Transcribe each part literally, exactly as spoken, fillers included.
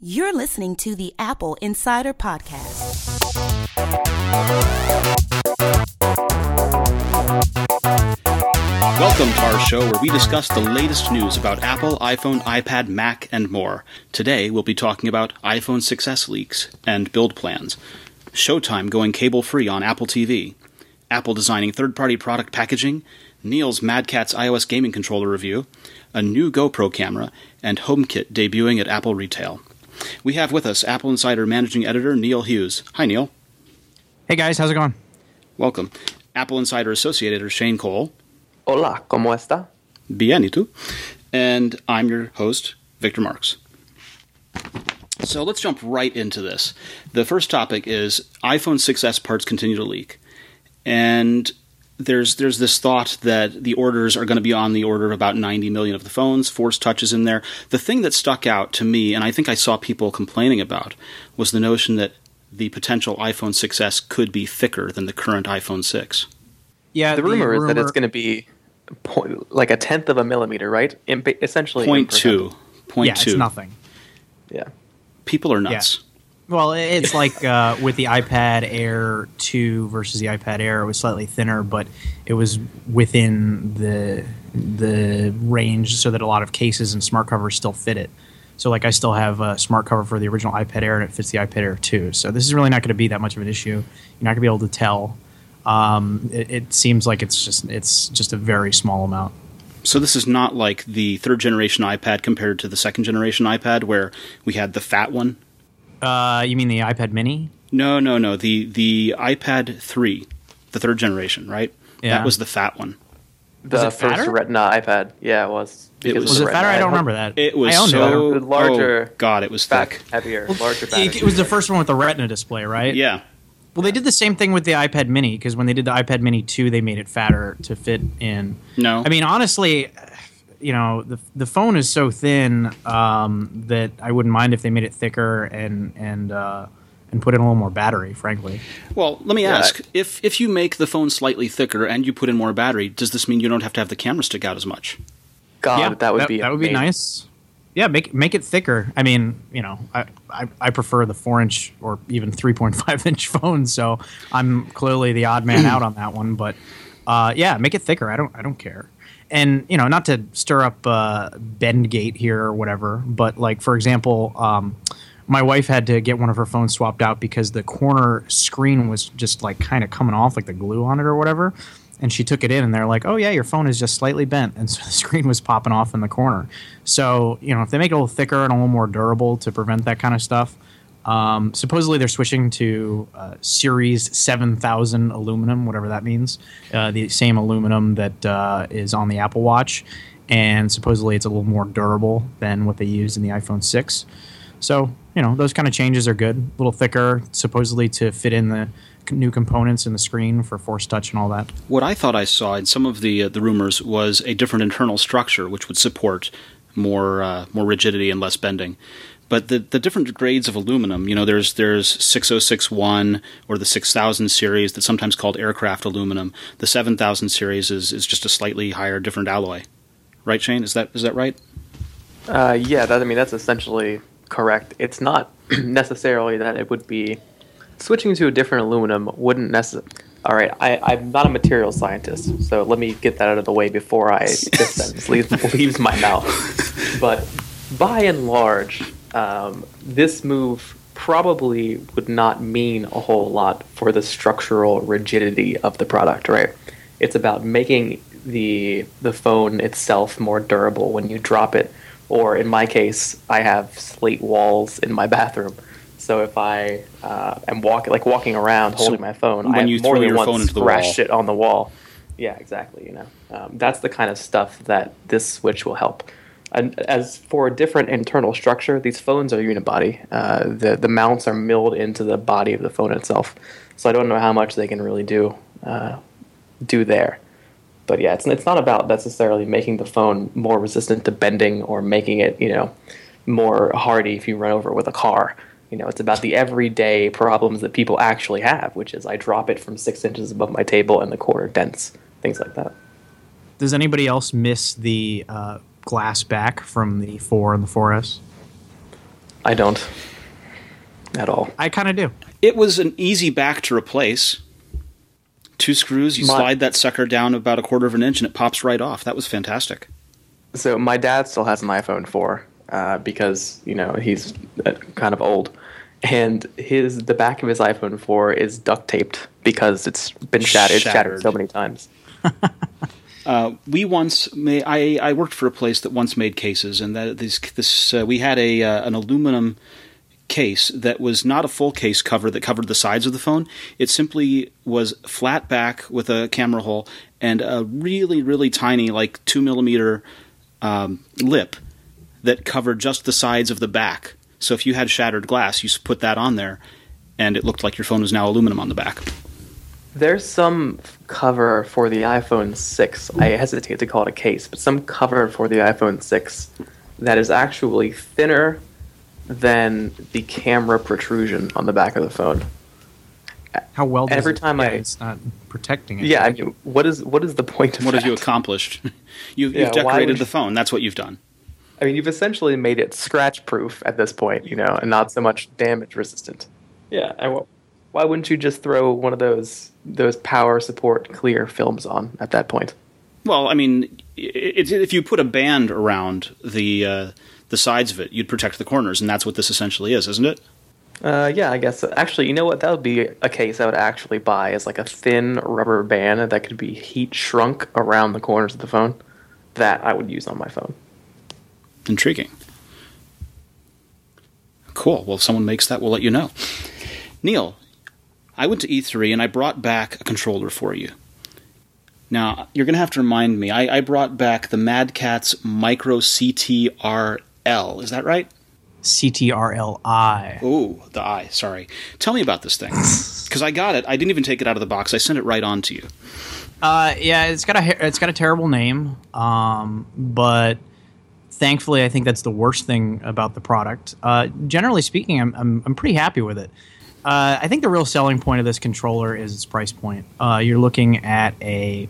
You're listening to the Apple Insider Podcast. Welcome to our show where we discuss the latest news about Apple, iPhone, iPad, Mac, and more. Today, we'll be talking about iPhone six S leaks and build plans, Showtime going cable-free on Apple T V, Apple designing third-party product packaging, Neil's Mad Catz iOS gaming controller review, a new GoPro camera, and HomeKit debuting at Apple Retail. We have with us Apple Insider Managing Editor Neil Hughes. Hi, Neil. Hey, guys. How's it going? Welcome. Apple Insider Associate Editor Shane Cole. Hola, ¿cómo está? Bien, ¿y tú? And I'm your host, Victor Marks. So let's jump right into this. The first topic is iPhone six S parts continue to leak. And there's there's this thought that the orders are going to be on the order of about ninety million of the phones. Force Touch is in there. The thing that stuck out to me, and I think I saw people complaining about, was the notion that the potential iPhone six S could be thicker than the current iPhone six. Yeah, the, the rumor, rumor is that it's going to be... Point, like a tenth of a millimeter, right? In, essentially, point two, point yeah, two. Yeah, it's nothing. Yeah, people are nuts. Yeah. Well, it's like uh, with the iPad Air two versus the iPad Air, it was slightly thinner, but it was within the the range, so that a lot of cases and smart covers still fit it. So, like, I still have a smart cover for the original iPad Air, and it fits the iPad Air two. So this is really not going to be that much of an issue. You're not going to be able to tell. Um, it, it seems like it's just it's just a very small amount. So this is not like the third generation iPad compared to the second generation iPad, where we had the fat one. Uh, you mean the iPad Mini? No, no, no. The the iPad three, the third generation, right? Yeah. That was the fat one. The first Retina iPad. Yeah, it was. It was, was it fatter? I don't remember that. It was I so it. larger. Oh, God, it was fat, thick, heavier, well, larger. It, it was the first one with the Retina display, right? Yeah. Well, they did the same thing with the iPad Mini, because when they did the iPad Mini two, they made it fatter to fit in. No. I mean, honestly, you know, the the phone is so thin um, that I wouldn't mind if they made it thicker and and uh, and put in a little more battery, frankly. Well, let me yeah. ask, if if you make the phone slightly thicker and you put in more battery, does this mean you don't have to have the camera stick out as much? God, yeah, that would that, be That amazing. Would be nice. Yeah, make make it thicker. I mean, you know, I, I, I prefer the four-inch or even three point five inch phone, so I'm clearly the odd man out on that one. But uh, yeah, make it thicker. I don't I don't care. And you know, not to stir up uh, Bendgate here or whatever, but like for example, um, my wife had to get one of her phones swapped out because the corner screen was just like kind of coming off, like the glue on it or whatever. And she took it in, and they're like, oh, yeah, your phone is just slightly bent. And so the screen was popping off in the corner. So, you know, if they make it a little thicker and a little more durable to prevent that kind of stuff, um, supposedly they're switching to uh, Series seven thousand aluminum, whatever that means, uh, the same aluminum that uh, is on the Apple Watch. And supposedly it's a little more durable than what they used in the iPhone six. So, you know, those kind of changes are good. A little thicker, supposedly to fit in the new components in the screen for Force Touch and all that. What I thought I saw in some of the uh, the rumors was a different internal structure, which would support more uh, more rigidity and less bending. But the the different grades of aluminum, you know, there's there's six oh six one or the six thousand series that's sometimes called aircraft aluminum. The seven thousand series is is just a slightly higher, different alloy, right, Shane? Is that is that right? Uh, yeah, that, I mean that's essentially correct. It's not necessarily that it would be. Switching to a different aluminum wouldn't necessarily... All right, I, I'm not a material scientist, so let me get that out of the way before I this sentence leaves, leaves my mouth. But by and large, um, this move probably would not mean a whole lot for the structural rigidity of the product, right? It's about making the the phone itself more durable when you drop it. Or in my case, I have slate walls in my bathroom. So if I uh, am walking, like walking around holding so my phone, I have more than once crashed it on the wall. Yeah, exactly. You know, um, that's the kind of stuff that this switch will help. And as for a different internal structure, these phones are unibody. Uh, the the mounts are milled into the body of the phone itself. So I don't know how much they can really do uh, do there. But yeah, it's it's not about necessarily making the phone more resistant to bending or making it, you know, more hardy if you run over it with a car. You know, it's about the everyday problems that people actually have, which is I drop it from six inches above my table and the corner dents, things like that. Does anybody else miss the uh, glass back from the four and the four S? I don't. At all. I kind of do. It was an easy back to replace. Two screws, you my, slide that sucker down about a quarter of an inch, and it pops right off. That was fantastic. So my dad still has an iPhone four uh, because, you know, he's kind of old. And his the back of his iPhone four is duct taped because it's been shattered, shattered. shattered so many times. Uh, we once made, I I worked for a place that once made cases, and that these this uh, we had a uh, an aluminum case that was not a full case cover that covered the sides of the phone. It simply was flat back with a camera hole and a really really tiny like two millimeter um, lip that covered just the sides of the back. So if you had shattered glass, you put that on there, and it looked like your phone was now aluminum on the back. There's some cover for the iPhone six. I hesitate to call it a case, but some cover for the iPhone six that is actually thinner than the camera protrusion on the back of the phone. How well does Every it, time yeah, I, it's not protecting it. Yeah, right? I mean, what is what is the point of What that? Have you accomplished? You've, yeah, you've decorated would, the phone. That's what you've done. I mean, you've essentially made it scratch-proof at this point, you know, and not so much damage-resistant. Yeah, I won't. Why wouldn't you just throw one of those those power support clear films on at that point? Well, I mean, it, if you put a band around the uh, the sides of it, you'd protect the corners, and that's what this essentially is, isn't it? Uh, yeah, I guess. Actually, you know what? That would be a case I would actually buy as like a thin rubber band that could be heat shrunk around the corners of the phone. That I would use on my phone. Intriguing. Cool. Well, if someone makes that, we'll let you know. Neil, I went to E three and I brought back a controller for you. Now, you're going to have to remind me. I, I brought back the Mad Catz Micro C T R L. Is that right? C T R L I. Ooh, the I. Sorry. Tell me about this thing. Because I got it. I didn't even take it out of the box. I sent it right on to you. Uh, yeah, it's got a it's got a terrible name. Um, but thankfully, I think that's the worst thing about the product. Uh, generally speaking, I'm, I'm I'm pretty happy with it. Uh, I think the real selling point of this controller is its price point. Uh, you're looking at a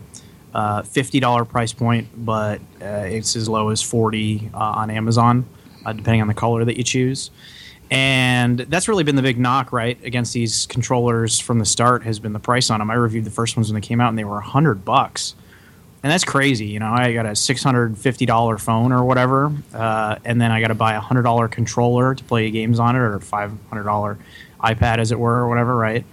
uh, fifty dollars price point, but uh, it's as low as forty dollars uh, on Amazon, uh, depending on the color that you choose. And that's really been the big knock, right, against these controllers from the start has been the price on them. I reviewed the first ones when they came out, and they were one hundred bucks, and that's crazy. You know, I got a six hundred fifty dollars phone or whatever, uh, and then I got to buy a one hundred dollars controller to play games on it, or a five hundred dollars iPad, as it were, or whatever, right?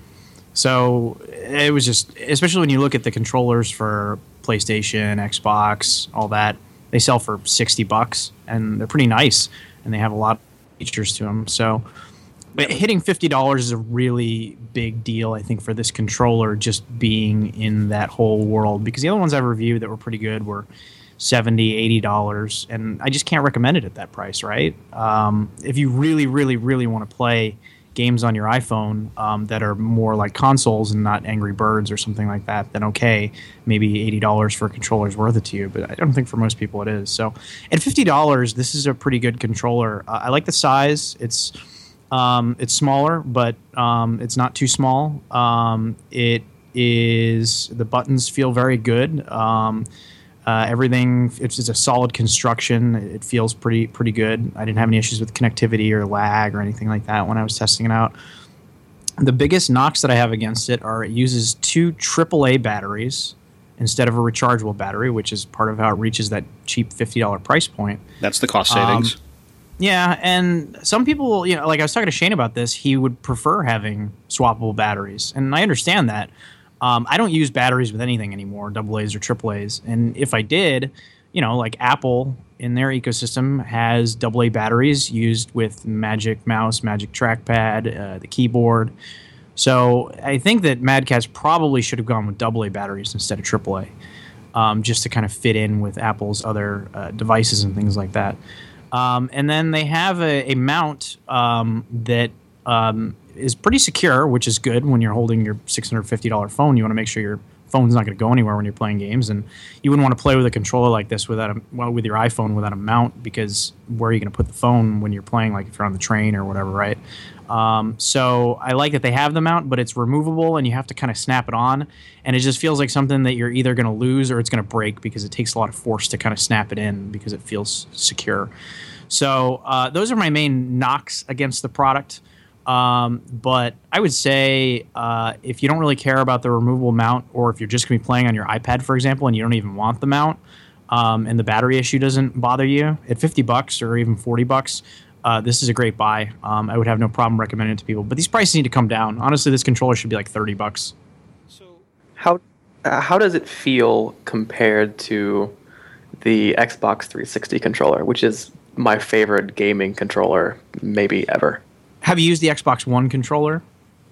So it was just, especially when you look at the controllers for PlayStation, Xbox, all that, they sell for sixty bucks, and they're pretty nice, and they have a lot of features to them. So but hitting fifty dollars is a really big deal, I think, for this controller, just being in that whole world, because the other ones I've reviewed that were pretty good were seventy dollars, eighty dollars, and I just can't recommend it at that price, right? Um, if you really, really, really want to play games on your iPhone um, that are more like consoles and not Angry Birds or something like that, then okay, maybe eighty dollars for a controller is worth it to you, but I don't think for most people it is. So at fifty dollars, this is a pretty good controller. Uh, I like the size. It's um, it's smaller, but um, it's not too small. Um, it is the buttons feel very good. Um, uh, everything it's, it's a solid construction. It feels pretty pretty good. I didn't have any issues with connectivity or lag or anything like that when I was testing it out. The biggest knocks that I have against it are it uses two triple A batteries instead of a rechargeable battery, which is part of how it reaches that cheap fifty dollars price point. That's the cost savings. Um, yeah, and some people, you know, like I was talking to Shane about this, he would prefer having swappable batteries, and I understand that. Um, I don't use batteries with anything anymore, double A's or triple A's. And if I did, you know, like Apple in their ecosystem has double A batteries used with Magic Mouse, Magic Trackpad, uh, the keyboard. So I think that Mad Catz probably should have gone with double A batteries instead of triple A, um, just to kind of fit in with Apple's other uh, devices and things like that. Um, and then they have a, a mount um, that um, is pretty secure, which is good when you're holding your six hundred fifty dollars phone. You want to make sure your phone's not going to go anywhere when you're playing games, and you wouldn't want to play with a controller like this without a well, with your iPhone without a mount, because where are you going to put the phone when you're playing, like if you're on the train or whatever, right? Um, so I like that they have the mount, but it's removable and you have to kind of snap it on, and it just feels like something that you're either going to lose or it's going to break, because it takes a lot of force to kind of snap it in because it feels secure. So uh, those are my main knocks against the product. Um, but I would say uh, if you don't really care about the removable mount, or if you're just going to be playing on your iPad, for example, and you don't even want the mount, um, and the battery issue doesn't bother you, at fifty bucks or even forty bucks, uh, this is a great buy. Um, I would have no problem recommending it to people. But these prices need to come down. Honestly, this controller should be like thirty bucks. So how uh, how does it feel compared to the Xbox three sixty controller, which is my favorite gaming controller maybe ever? Have you used the Xbox One controller?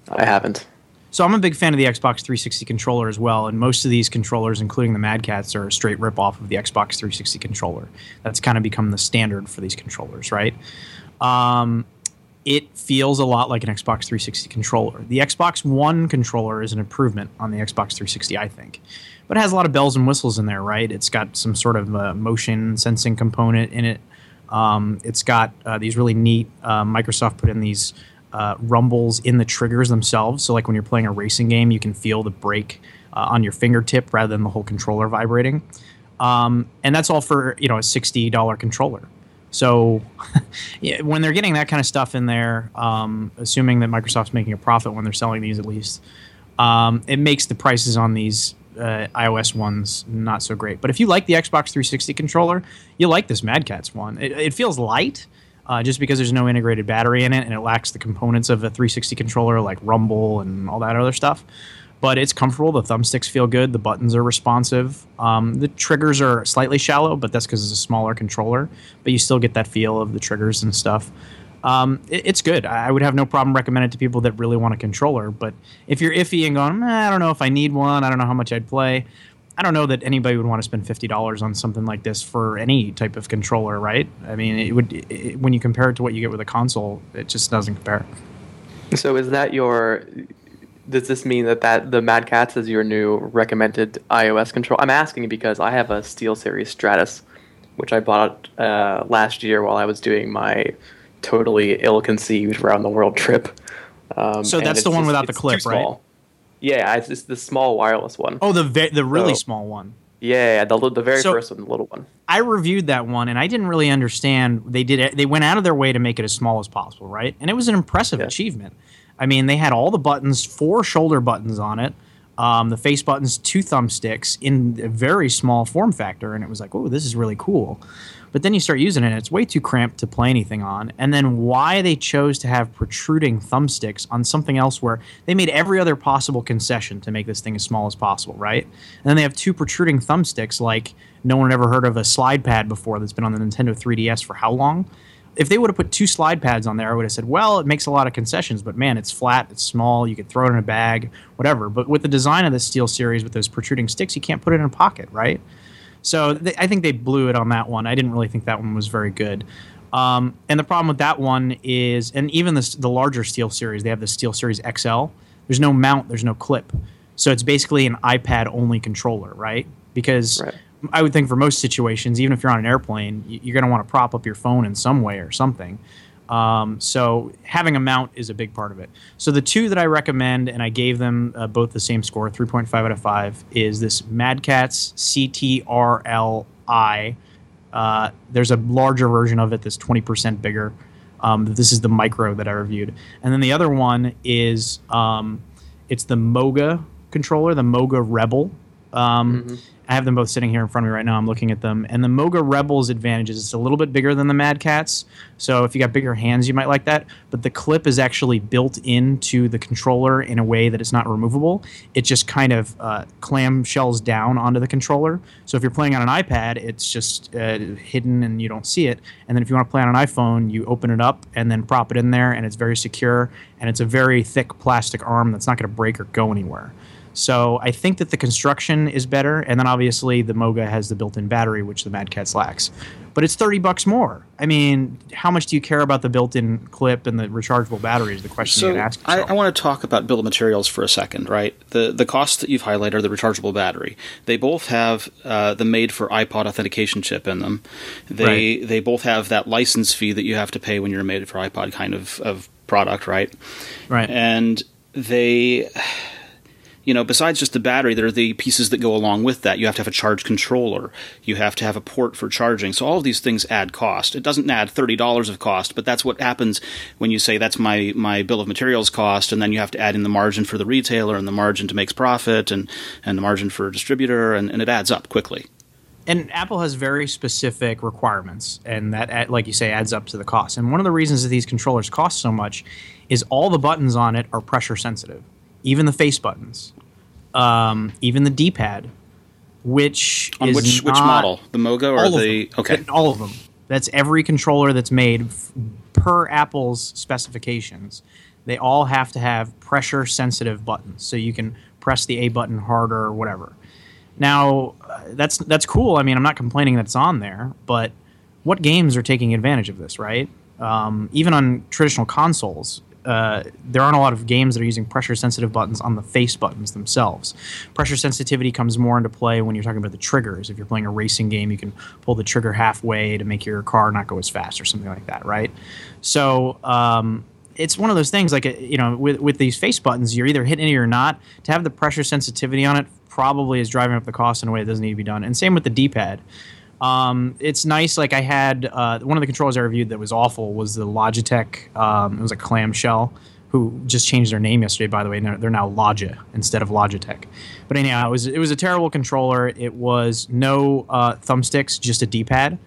I haven't. So I'm a big fan of the Xbox three sixty controller as well, and most of these controllers, including the Mad Catz, are a straight rip-off of the Xbox three sixty controller. That's kind of become the standard for these controllers, right? Um, it feels a lot like an Xbox three sixty controller. The Xbox One controller is an improvement on the Xbox three sixty, I think. But it has a lot of bells and whistles in there, right? It's got some sort of uh, motion sensing component in it. Um, it's got uh, these really neat, uh, Microsoft put in these uh, rumbles in the triggers themselves. So like when you're playing a racing game, you can feel the brake uh, on your fingertip rather than the whole controller vibrating. Um, and that's all for, you know, a sixty dollars controller. So yeah, when they're getting that kind of stuff in there, um, assuming that Microsoft's making a profit when they're selling these at least, um, it makes the prices on these Uh, iOS one's not so great. But if you like the Xbox three sixty controller, you'll like this Mad Catz one. It, it feels light uh, just because there's no integrated battery in it, and it lacks the components of a three sixty controller like rumble and all that other stuff. But it's comfortable. The thumbsticks feel good. The buttons are responsive. Um, the triggers are slightly shallow, but that's because it's a smaller controller. But you still get that feel of the triggers and stuff. Um, it, it's good. I would have no problem recommending it to people that really want a controller. But if you're iffy and going, eh, I don't know if I need one, I don't know how much I'd play, I don't know that anybody would want to spend fifty dollars on something like this for any type of controller, right? I mean, it would it, when you compare it to what you get with a console, it just doesn't compare. So is that your... Does this mean that, that the Mad Catz is your new recommended iOS controller? I'm asking because I have a SteelSeries Stratus, which I bought uh, last year while I was doing my... totally ill-conceived round-the-world trip. Um, so that's the one just, without the clip, right? Yeah, it's, it's the small wireless one. Oh, the ve- the really so, small one. Yeah, the the very so first one, the little one. I reviewed that one, and I didn't really understand. They did it, they went out of their way to make it as small as possible, right? And it was an impressive yeah. achievement. I mean, they had all the buttons, four shoulder buttons on it, um, the face buttons, two thumbsticks in a very small form factor, and it was like, oh, this is really cool. But then you start using it, and it's way too cramped to play anything on. And then why they chose to have protruding thumbsticks on something else where they made every other possible concession to make this thing as small as possible, right? And then they have two protruding thumbsticks like no one had ever heard of a slide pad before that's been on the Nintendo three D S for how long? If they would have put two slide pads on there, I would have said, well, it makes a lot of concessions, but man, it's flat, it's small, you could throw it in a bag, whatever. But with the design of the SteelSeries with those protruding sticks, you can't put it in a pocket, right? So they, I think they blew it on that one. I didn't really think that one was very good. Um, and the problem with that one is, and even the, the larger SteelSeries, they have the SteelSeries X L. There's no mount. There's no clip. So it's basically an iPad-only controller, right? Because right. I would think for most situations, even if you're on an airplane, you're going to want to prop up your phone in some way or something. Um, so having a mount is a big part of it. So the two that I recommend, and I gave them uh, both the same score, three point five out of five, is this Mad Catz C T R L I. Uh, there's a larger version of it that's twenty percent bigger. Um, this is the Micro that I reviewed. And then the other one is um, it's the Moga controller, the Moga Rebel. Um, mm-hmm. I have them both sitting here in front of me right now. I'm looking at them. And the Moga Rebel's advantage is it's a little bit bigger than the Mad Catz. So if you got bigger hands, you might like that. But the clip is actually built into the controller in a way that it's not removable. It just kind of uh, clamshells down onto the controller. So if you're playing on an iPad, it's just uh, hidden and you don't see it. And then if you want to play on an iPhone, you open it up and then prop it in there. And it's very secure. And it's a very thick plastic arm that's not going to break or go anywhere. So I think that the construction is better, and then obviously the Moga has the built-in battery, which the Mad Catz lacks. But it's thirty bucks more. I mean, how much do you care about the built-in clip and the rechargeable battery is the question so you can ask yourself. I, I want to talk about bill of materials for a second, right? The the costs that you've highlighted are the rechargeable battery. They both have uh, the made-for-iPod authentication chip in them. They right. they both have that license fee that you have to pay when you're a made-for-iPod kind of, of product, right? Right. And they... you know, besides just the battery, there are the pieces that go along with that. You have to have a charge controller. You have to have a port for charging. So all of these things add cost. It doesn't add thirty dollars of cost, but that's what happens when you say that's my, my bill of materials cost, and then you have to add in the margin for the retailer and the margin to make profit and, and the margin for a distributor, and, and it adds up quickly. And Apple has very specific requirements, and that, like you say, adds up to the cost. And one of the reasons that these controllers cost so much is all the buttons on it are pressure sensitive, even the face buttons, um, even the D-pad, which on is which, which model? The Moga or the – okay. All of them. That's every controller that's made per Apple's specifications. They all have to have pressure sensitive buttons, so you can press the A button harder or whatever. Now, uh, that's that's cool. I mean, I'm not complaining that's on there, but what games are taking advantage of this, right? Um, even on traditional consoles, uh, there aren't a lot of games that are using pressure-sensitive buttons on the face buttons themselves. Pressure sensitivity comes more into play when you're talking about the triggers. If you're playing a racing game, you can pull the trigger halfway to make your car not go as fast or something like that, right? So um, it's one of those things, like, you know, with, with these face buttons, you're either hitting it or not. To have the pressure sensitivity on it probably is driving up the cost in a way that doesn't need to be done. And same with the D-pad. Um, it's nice. Like I had uh, one of the controllers I reviewed that was awful was the Logitech. Um, it was a clamshell, who just changed their name yesterday, by the way. They're now Logia instead of Logitech. But anyhow, it was it was a terrible controller. It was no uh, thumbsticks, just a D-pad.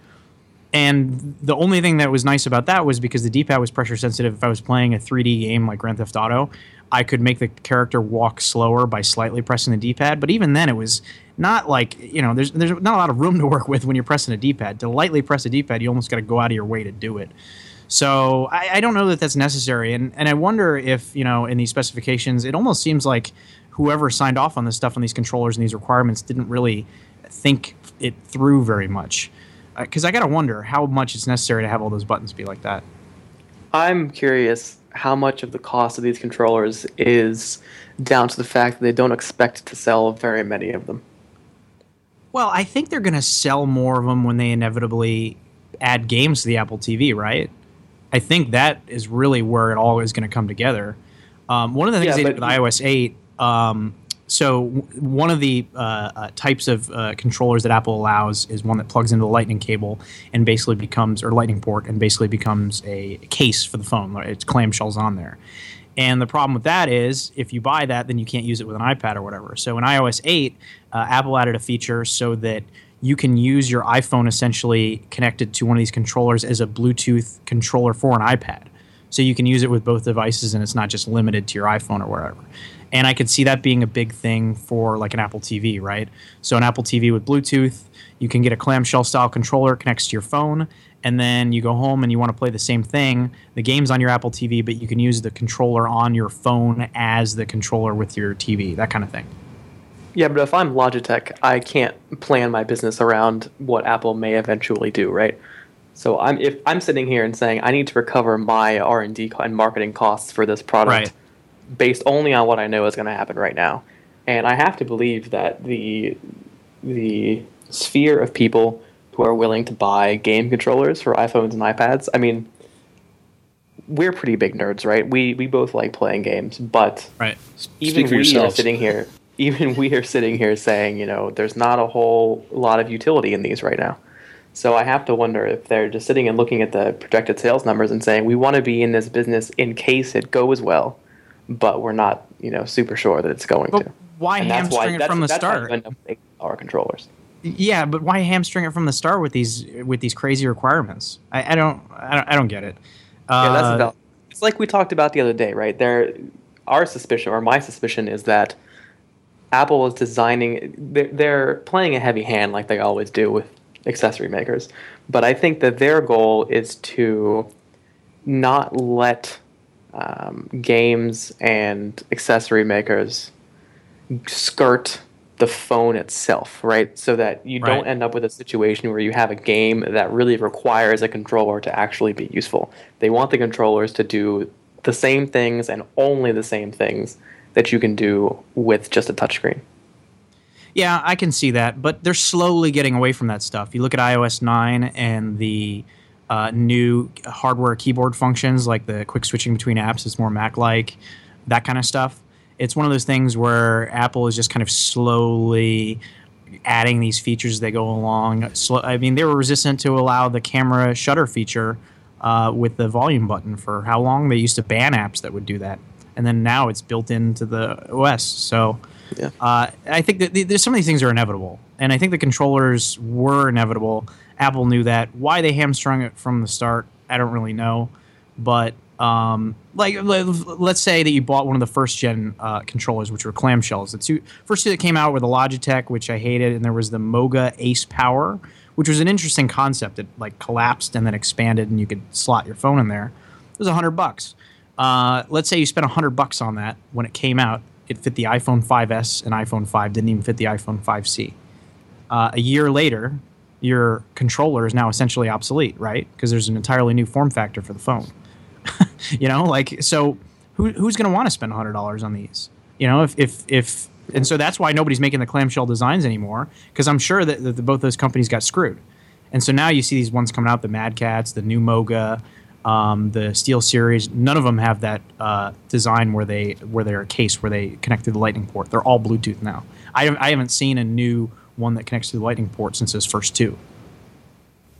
And the only thing that was nice about that was because the D-pad was pressure sensitive. If I was playing a three D game like Grand Theft Auto, I could make the character walk slower by slightly pressing the D-pad. But even then, it was not like, you know, there's there's not a lot of room to work with when you're pressing a D-pad. To lightly press a D-pad, you almost got to go out of your way to do it. So I, I don't know that that's necessary. And, and I wonder if, you know, in these specifications, it almost seems like whoever signed off on this stuff on these controllers and these requirements didn't really think it through very much. Because I got to wonder how much it's necessary to have all those buttons be like that. I'm curious how much of the cost of these controllers is down to the fact that they don't expect to sell very many of them. Well, I think they're going to sell more of them when they inevitably add games to the Apple T V, right? I think that is really where it all is going to come together. Um, one of the things yeah, they did with iOS eight... Um, So one of the uh, uh, types of uh, controllers that Apple allows is one that plugs into the lightning cable and basically becomes – or lightning port and basically becomes a case for the phone. It's clamshells on there. And the problem with that is if you buy that, then you can't use it with an iPad or whatever. So in iOS eight, uh, Apple added a feature so that you can use your iPhone essentially connected to one of these controllers as a Bluetooth controller for an iPad. So you can use it with both devices and it's not just limited to your iPhone or whatever. And I could see that being a big thing for like an Apple T V, right? So an Apple T V with Bluetooth, you can get a clamshell-style controller, connects to your phone, and then you go home and you want to play the same thing. The game's on your Apple T V, but you can use the controller on your phone as the controller with your T V, that kind of thing. Yeah, but if I'm Logitech, I can't plan my business around what Apple may eventually do, right? So I'm if I'm sitting here and saying I need to recover my R and D and marketing costs for this product, right, based only on what I know is going to happen right now. And I have to believe that the the sphere of people who are willing to buy game controllers for iPhones and iPads, I mean, we're pretty big nerds, right? We we both like playing games, but right. even Speak for we yourselves. are sitting here even we are sitting here saying, you know, there's not a whole lot of utility in these right now. So I have to wonder if they're just sitting and looking at the projected sales numbers and saying, we want to be in this business in case it goes well, but we're not, you know, super sure that it's going but to. Why and hamstring why, it from the that's start? That's why our controllers. Yeah, but why hamstring it from the start with these with these crazy requirements? I, I don't, I don't, I don't get it. Uh, yeah, that's about, it's like we talked about the other day, right? There, our suspicion or my suspicion is that Apple is designing. They're, they're playing a heavy hand like they always do with accessory makers, but I think that their goal is to not let Um, games and accessory makers skirt the phone itself, right? So that you right. don't end up with a situation where you have a game that really requires a controller to actually be useful. They want the controllers to do the same things and only the same things that you can do with just a touchscreen. Yeah, I can see that, but they're slowly getting away from that stuff. You look at iOS nine and the Uh, new hardware keyboard functions like the quick switching between apps is more Mac-like, that kind of stuff. it's one of those things where Apple is just kind of slowly adding these features as they go along. So, I mean, they were resistant to allow the camera shutter feature uh, with the volume button for how long. They used to ban apps that would do that. And then now it's built into the O S. So yeah. uh, I think that th- some of these things are inevitable. And I think the controllers were inevitable. Apple knew that. Why they hamstrung it from the start, I don't really know. But um, like, let's say that you bought one of the first-gen uh, controllers, which were clamshells. The two, first two that came out were the Logitech, which I hated, and there was the Moga Ace Power, which was an interesting concept. It like collapsed and then expanded, and you could slot your phone in there. It was one hundred bucks. Uh, let's say you spent one hundred bucks on that. When it came out, it fit the iPhone five S and iPhone five. Didn't even fit the iPhone five C. Uh, a year later, your controller is now essentially obsolete, right? Because there's an entirely new form factor for the phone. You know, like, so who, who's going to want to spend one hundred dollars on these? You know, if, if, if, and so that's why nobody's making the clamshell designs anymore, because I'm sure that, that the, both those companies got screwed. And so now you see these ones coming out, the Mad Catz, the new Moga, um, the Steel Series. None of them have that uh, design where they, where they're a case where they connect through the lightning port. They're all Bluetooth now. I, I haven't seen a new one that connects to the lightning port since those first two.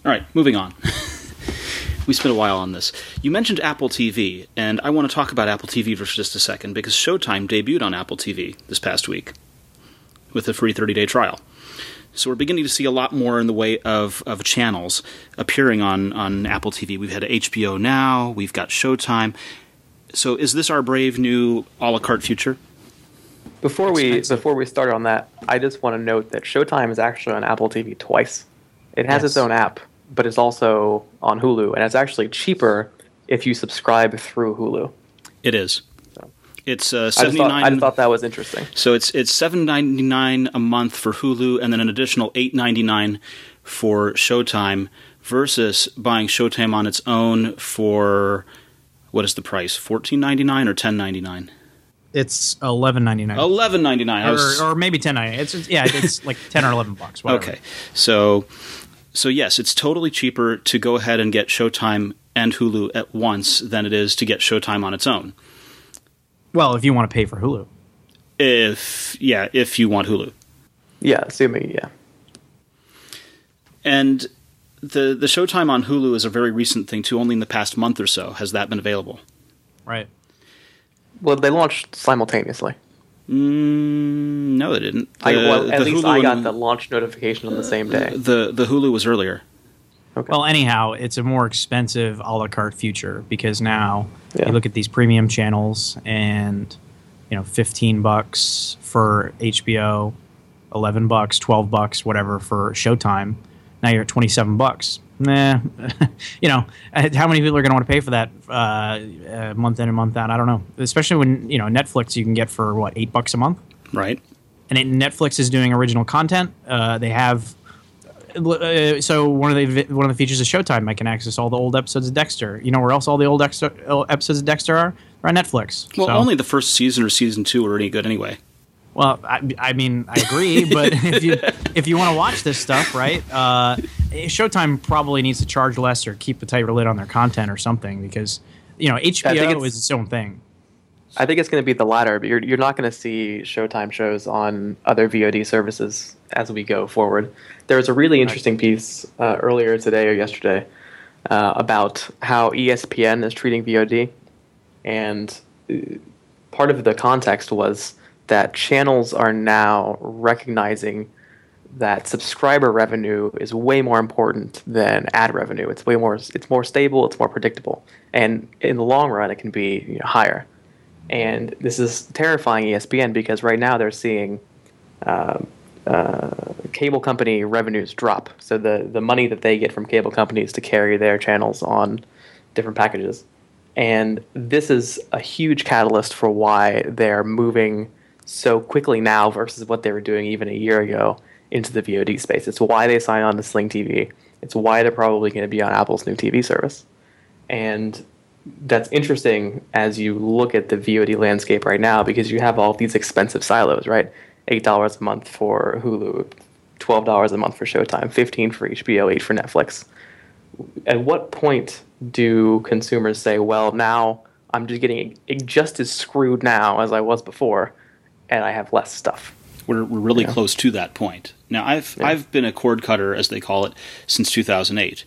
All right, moving on. We spent a while on this. You mentioned Apple T V, and I want to talk about Apple T V for just a second, because Showtime debuted on Apple T V this past week with a free thirty-day trial. So we're beginning to see a lot more in the way of, of channels appearing on, on Apple T V. We've had H B O Now, we've got Showtime. So is this our brave new a la carte future? Before we before we start on that, I just want to note that Showtime is actually on Apple T V twice. It has yes. its own app, but it's also on Hulu, and it's actually cheaper if you subscribe through Hulu. It is. So. It's uh, seventy-nine. I just thought, I just thought that was interesting. So it's it's seven ninety-nine a month for Hulu, and then an additional eight ninety-nine for Showtime, versus buying Showtime on its own for, what is the price? fourteen ninety-nine or ten ninety-nine? It's eleven ninety-nine. eleven ninety-nine, or, was... or maybe ten ninety-nine. It's, it's yeah, it's like ten or eleven bucks. Whatever. Okay, so. So yes, it's totally cheaper to go ahead and get Showtime and Hulu at once than it is to get Showtime on its own. Well, if you want to pay for Hulu. If, yeah, if you want Hulu. Yeah, assuming, yeah. And the the Showtime on Hulu is a very recent thing, too. Only in the past month or so has that been available. Right. Well, they launched simultaneously. Mm, no, they didn't. The, I, well, at least Hulu I got and, the launch notification on the same day. The, the Hulu was earlier. Okay. Well, anyhow, it's a more expensive a la carte future, because now yeah. you look at these premium channels, and you know, fifteen bucks for H B O, eleven bucks, twelve bucks, whatever for Showtime. Now you're at twenty-seven bucks. Nah, you know, how many people are going to want to pay for that uh, month in and month out? I don't know. Especially when, you know, Netflix you can get for, what, eight bucks a month? Right. And it, Netflix is doing original content. Uh, they have uh, – so one of the one of the features of Showtime, I can access all the old episodes of Dexter. You know where else all the old Dexter, episodes of Dexter are? They're on Netflix. Well, so. Only the first season or season two are any good anyway. Well, I, I mean, I agree, but if you if you want to watch this stuff, right, uh, Showtime probably needs to charge less or keep a tighter lid on their content or something, because, you know, H B O it's, is its own thing. I think it's going to be the latter, but you're you're not going to see Showtime shows on other V O D services as we go forward. There was a really interesting piece uh, earlier today or yesterday uh, about how E S P N is treating V O D, and part of the context was that channels are now recognizing that subscriber revenue is way more important than ad revenue. It's way more. It's more stable. It's more predictable, and in the long run, it can be, you know, higher. And this is terrifying E S P N, because right now they're seeing uh, uh, cable company revenues drop. So the the money that they get from cable companies to carry their channels on different packages, and this is a huge catalyst for why they're moving so quickly now versus what they were doing even a year ago into the V O D space. It's why they signed on to Sling T V. It's why they're probably going to be on Apple's new T V service. And that's interesting as you look at the V O D landscape right now, because you have all these expensive silos, right? eight dollars a month for Hulu, twelve dollars a month for Showtime, fifteen dollars for H B O, eight dollars for Netflix. At what point do consumers say, well, now I'm just getting just as screwed now as I was before, and I have less stuff. We're we're really you know? close to that point. Now, I've yeah. I've been a cord cutter, as they call it, since two thousand eight.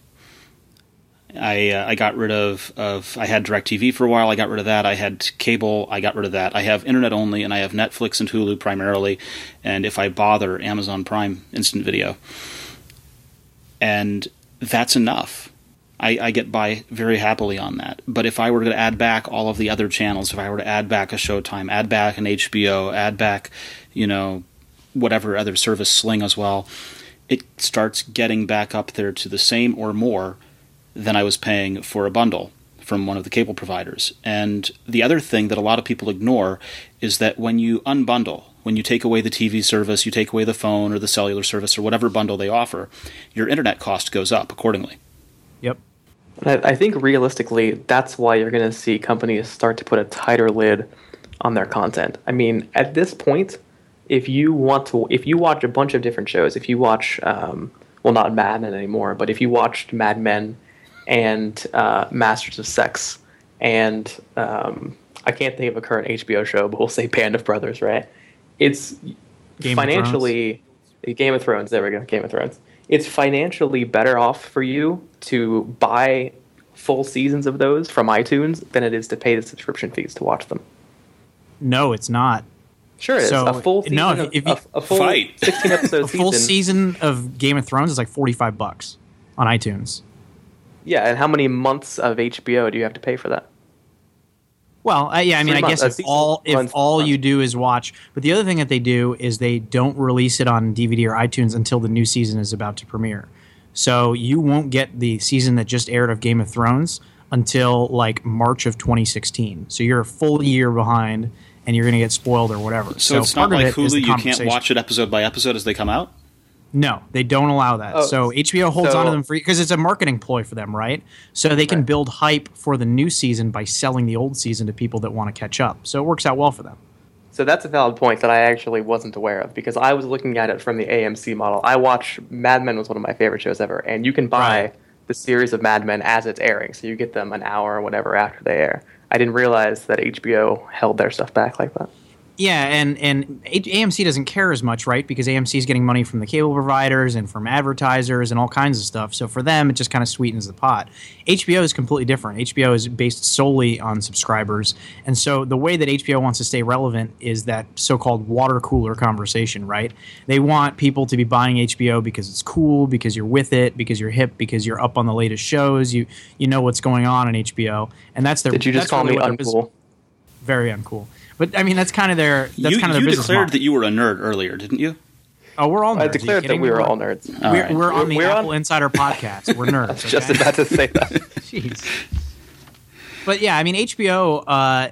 I uh, I got rid of, of I had DirecTV for a while. I got rid of that. I had cable. I got rid of that. I have internet only, and I have Netflix and Hulu primarily, and if I bother, Amazon Prime Instant Video. And that's enough. I, I get by very happily on that. But if I were to add back all of the other channels, if I were to add back a Showtime, add back an H B O, add back, you know, whatever other service, Sling as well, it starts getting back up there to the same or more than I was paying for a bundle from one of the cable providers. And the other thing that a lot of people ignore is that when you unbundle, when you take away the T V service, you take away the phone or the cellular service or whatever bundle they offer, your internet cost goes up accordingly. Yep. I think realistically, that's why you're going to see companies start to put a tighter lid on their content. I mean, at this point, if you want to, if you watch a bunch of different shows, if you watch, um, well, not Mad Men anymore, but if you watched Mad Men and uh, Masters of Sex, and um, I can't think of a current H B O show, but we'll say Band of Brothers, right? It's Game financially of Game of Thrones. There we go, Game of Thrones. It's financially better off for you to buy full seasons of those from iTunes than it is to pay the subscription fees to watch them. No, it's not. Sure it so, is. A full season no, if, of, if you, a, a full fight. sixteen episode season. A full season. season of Game of Thrones is like forty-five bucks on iTunes. Yeah, and how many months of H B O do you have to pay for that? Well, uh, yeah, I mean, Three I months, guess if all if all you do is watch. But the other thing that they do is they don't release it on D V D or iTunes until the new season is about to premiere. So you won't get the season that just aired of Game of Thrones until like March of twenty sixteen. So you're a full year behind, and you're going to get spoiled or whatever. So, so it's not like Hulu, you can't watch it episode by episode as they come out? No, they don't allow that. Oh, so H B O holds so, on to them free because it's a marketing ploy for them, right? So they can right. build hype for the new season by selling the old season to people that want to catch up. So it works out well for them. So that's a valid point that I actually wasn't aware of because I was looking at it from the A M C model. I watch Mad Men was one of my favorite shows ever, and you can buy right. the series of Mad Men as it's airing. So you get them an hour or whatever after they air. I didn't realize that H B O held their stuff back like that. Yeah, and, and A M C doesn't care as much, right? Because A M C is getting money from the cable providers and from advertisers and all kinds of stuff. So for them, it just kind of sweetens the pot. H B O is completely different. H B O is based solely on subscribers. And so the way that H B O wants to stay relevant is that so-called water cooler conversation, right? They want people to be buying H B O because it's cool, because you're with it, because you're hip, because you're up on the latest shows. You you know what's going on in H B O. And that's their. Did you just call me uncool? Very uncool. But I mean, that's kind of their. That's you, kind of their. You business declared model. That you were a nerd earlier, didn't you? Oh, we're all. nerds. I declared that we were all nerds. All we're, right. we're on we're, the we're Apple on... Insider podcast. We're nerds. I was just okay? about to say that. Jeez. But yeah, I mean, H B O. Uh, uh,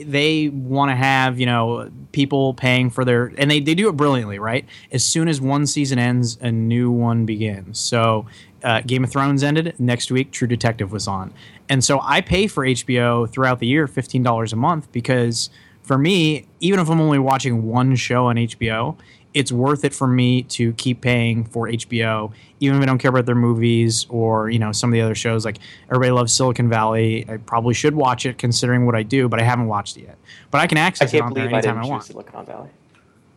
they want to have you know people paying for their, and they, they do it brilliantly, right? As soon as one season ends, a new one begins. So. Uh, Game of Thrones ended. Next week, True Detective was on. And so I pay for H B O throughout the year, fifteen dollars a month, because for me, even if I'm only watching one show on H B O, it's worth it for me to keep paying for H B O, even if I don't care about their movies or, you know, some of the other shows. Like, everybody loves Silicon Valley. I probably should watch it considering what I do, but I haven't watched it yet. But I can access I it on there anytime I, I want. Silicon Valley.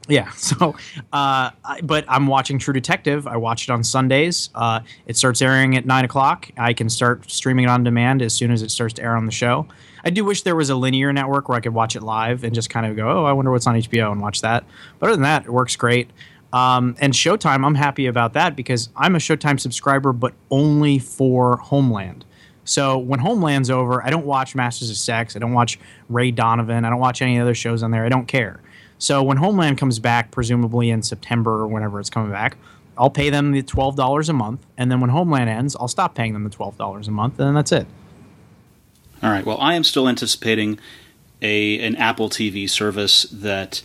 Yeah, so, uh, but I'm watching True Detective. I watch it on Sundays. Uh, it starts airing at nine o'clock. I can start streaming it on demand as soon as it starts to air on the show. I do wish there was a linear network where I could watch it live and just kind of go, oh, I wonder what's on H B O and watch that. But other than that, it works great. Um, and Showtime, I'm happy about that because I'm a Showtime subscriber, but only for Homeland. So when Homeland's over, I don't watch Masters of Sex. I don't watch Ray Donovan. I don't watch any other shows on there. I don't care. So when Homeland comes back, presumably in September or whenever it's coming back, I'll pay them the twelve dollars a month. And then when Homeland ends, I'll stop paying them the twelve dollars a month, and then that's it. All right. Well, I am still anticipating a an Apple T V service that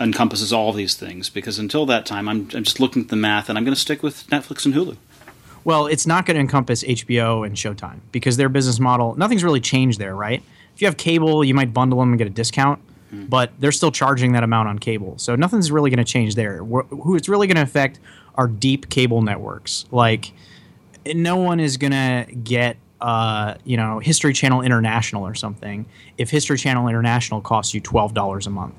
encompasses all these things, because until that time, I'm, I'm just looking at the math, and I'm going to stick with Netflix and Hulu. Well, it's not going to encompass H B O and Showtime, because their business model, nothing's really changed there, right? If you have cable, you might bundle them and get a discount. But they're still charging that amount on cable. So nothing's really going to change there. We're, who it's really going to affect are deep cable networks. Like, no one is going to get uh, you know, History Channel International or something, if History Channel International costs you twelve dollars a month.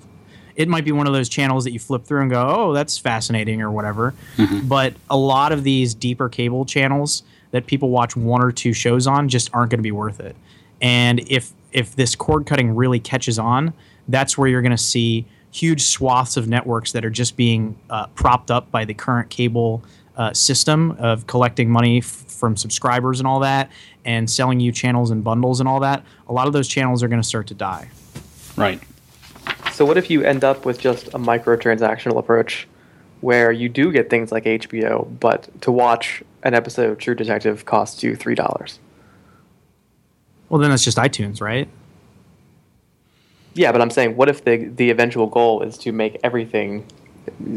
It might be one of those channels that you flip through and go, oh, that's fascinating or whatever. Mm-hmm. But a lot of these deeper cable channels that people watch one or two shows on just aren't going to be worth it. And if if this cord cutting really catches on, that's where you're going to see huge swaths of networks that are just being uh, propped up by the current cable uh, system of collecting money f- from subscribers and all that, and selling you channels and bundles and all that. A lot of those channels are going to start to die. Right. So what if you end up with just a microtransactional approach where you do get things like H B O, but to watch an episode of True Detective costs you three dollars? Well, then that's just iTunes, right? Yeah, but I'm saying what if the the eventual goal is to make everything,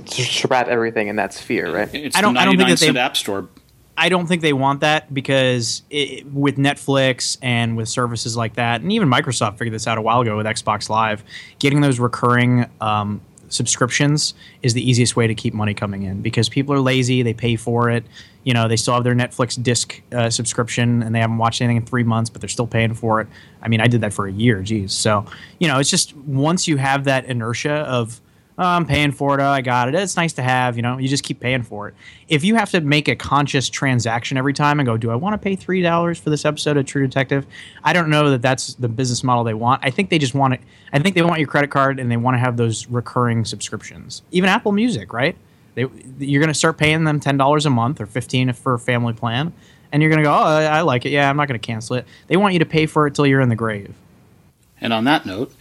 to wrap everything in that sphere, right? It's I don't, the ninety-nine I don't think that they, cent app store. I don't think they want that because it, with Netflix and with services like that, and even Microsoft figured this out a while ago with Xbox Live, getting those recurring um, subscriptions is the easiest way to keep money coming in because people are lazy. They pay for it. You know, they still have their Netflix disc uh, subscription and they haven't watched anything in three months, but they're still paying for it. I mean, I did that for a year. Geez. So, you know, it's just once you have that inertia of, oh, I'm paying for it. Oh, I got it. It's nice to have, you know, you just keep paying for it. If you have to make a conscious transaction every time and go, do I want to pay three dollars for this episode of True Detective? I don't know that that's the business model they want. I think they just want it. I think they want your credit card and they want to have those recurring subscriptions. Even Apple Music, right? They, you're going to start paying them ten dollars a month or fifteen dollars for a family plan. And you're going to go, oh, I like it. Yeah, I'm not going to cancel it. They want you to pay for it till you're in the grave. And on that note,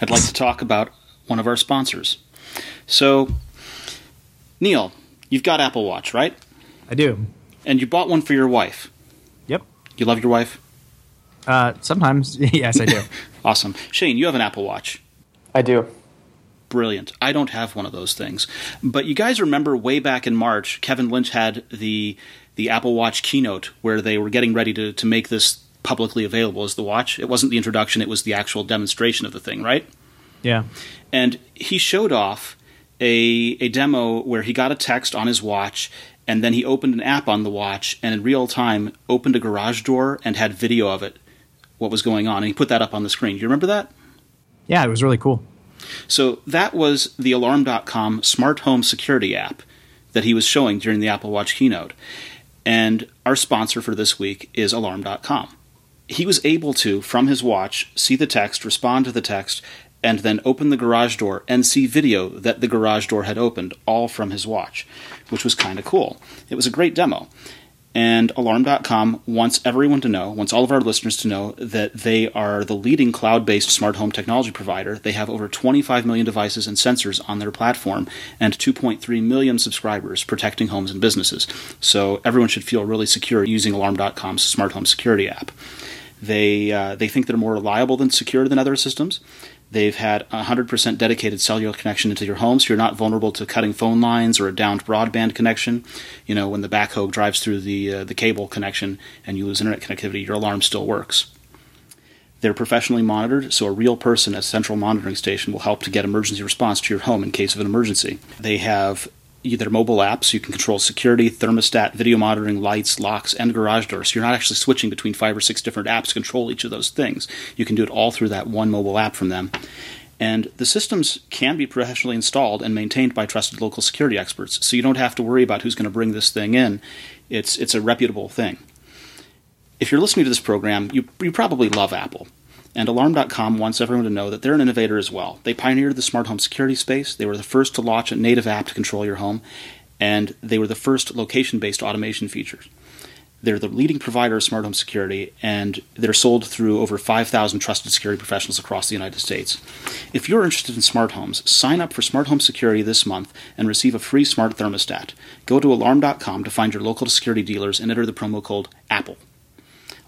I'd like to talk about one of our sponsors. So, Neil, you've got Apple Watch, right? I do. And you bought one for your wife. Yep. You love your wife? Uh, sometimes. Yes, I do. Awesome. Shane, you have an Apple Watch. I do. Brilliant. I don't have one of those things. But you guys remember way back in March, Kevin Lynch had the the Apple Watch keynote where they were getting ready to, to make this publicly available as the watch. It wasn't the introduction. It was the actual demonstration of the thing, right? Yeah. And he showed off a a demo where he got a text on his watch, and then he opened an app on the watch, and in real time opened a garage door and had video of it, what was going on. And he put that up on the screen. Do you remember that? Yeah, it was really cool. So that was the Alarm dot com smart home security app that he was showing during the Apple Watch keynote. And our sponsor for this week is Alarm dot com. He was able to, from his watch, see the text, respond to the text, and then open the garage door and see video that the garage door had opened, all from his watch, which was kind of cool. It was a great demo. And Alarm dot com wants everyone to know, wants all of our listeners to know, that they are the leading cloud-based smart home technology provider. They have over twenty-five million devices and sensors on their platform and two point three million subscribers protecting homes and businesses. So everyone should feel really secure using Alarm dot com's smart home security app. They uh, they think they're more reliable and secure than other systems. They've had one hundred percent dedicated cellular connection into your home, so you're not vulnerable to cutting phone lines or a downed broadband connection. You know, when the backhoe drives through the uh, the cable connection and you lose internet connectivity, your alarm still works. They're professionally monitored, so a real person at a central monitoring station will help to get emergency response to your home in case of an emergency. They have their mobile apps, so you can control security, thermostat, video monitoring, lights, locks, and garage doors. So you're not actually switching between five or six different apps to control each of those things. You can do it all through that one mobile app from them. And the systems can be professionally installed and maintained by trusted local security experts, so you don't have to worry about who's going to bring this thing in. It's it's a reputable thing. If you're listening to this program, you you probably love Apple. And Alarm dot com wants everyone to know that they're an innovator as well. They pioneered the smart home security space. They were the first to launch a native app to control your home, and they were the first location-based automation features. They're the leading provider of smart home security, and they're sold through over five thousand trusted security professionals across the United States. If you're interested in smart homes, sign up for Smart Home Security this month and receive a free smart thermostat. Go to Alarm dot com to find your local security dealers and enter the promo code APPLE.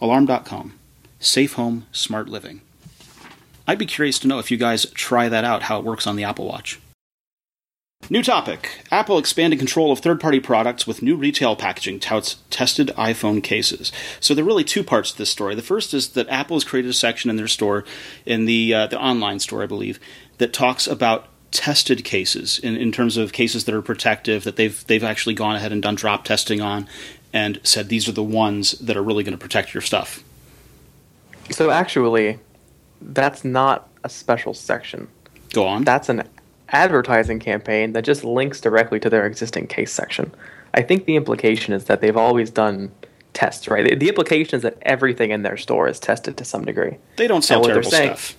Alarm dot com. Safe home, smart living. I'd be curious to know if you guys try that out, how it works on the Apple Watch. New topic. Apple expanding control of third-party products with new retail packaging touts tested iPhone cases. So there are really two parts to this story. The first is that Apple has created a section in their store, in the uh, the online store, I believe, that talks about tested cases in, in terms of cases that are protective, that they've they've actually gone ahead and done drop testing on, and said these are the ones that are really going to protect your stuff. So actually, that's not a special section. Go on. That's an advertising campaign that just links directly to their existing case section. I think the implication is that they've always done tests, right? The, the implication is that everything in their store is tested to some degree. They don't sell terrible saying, stuff.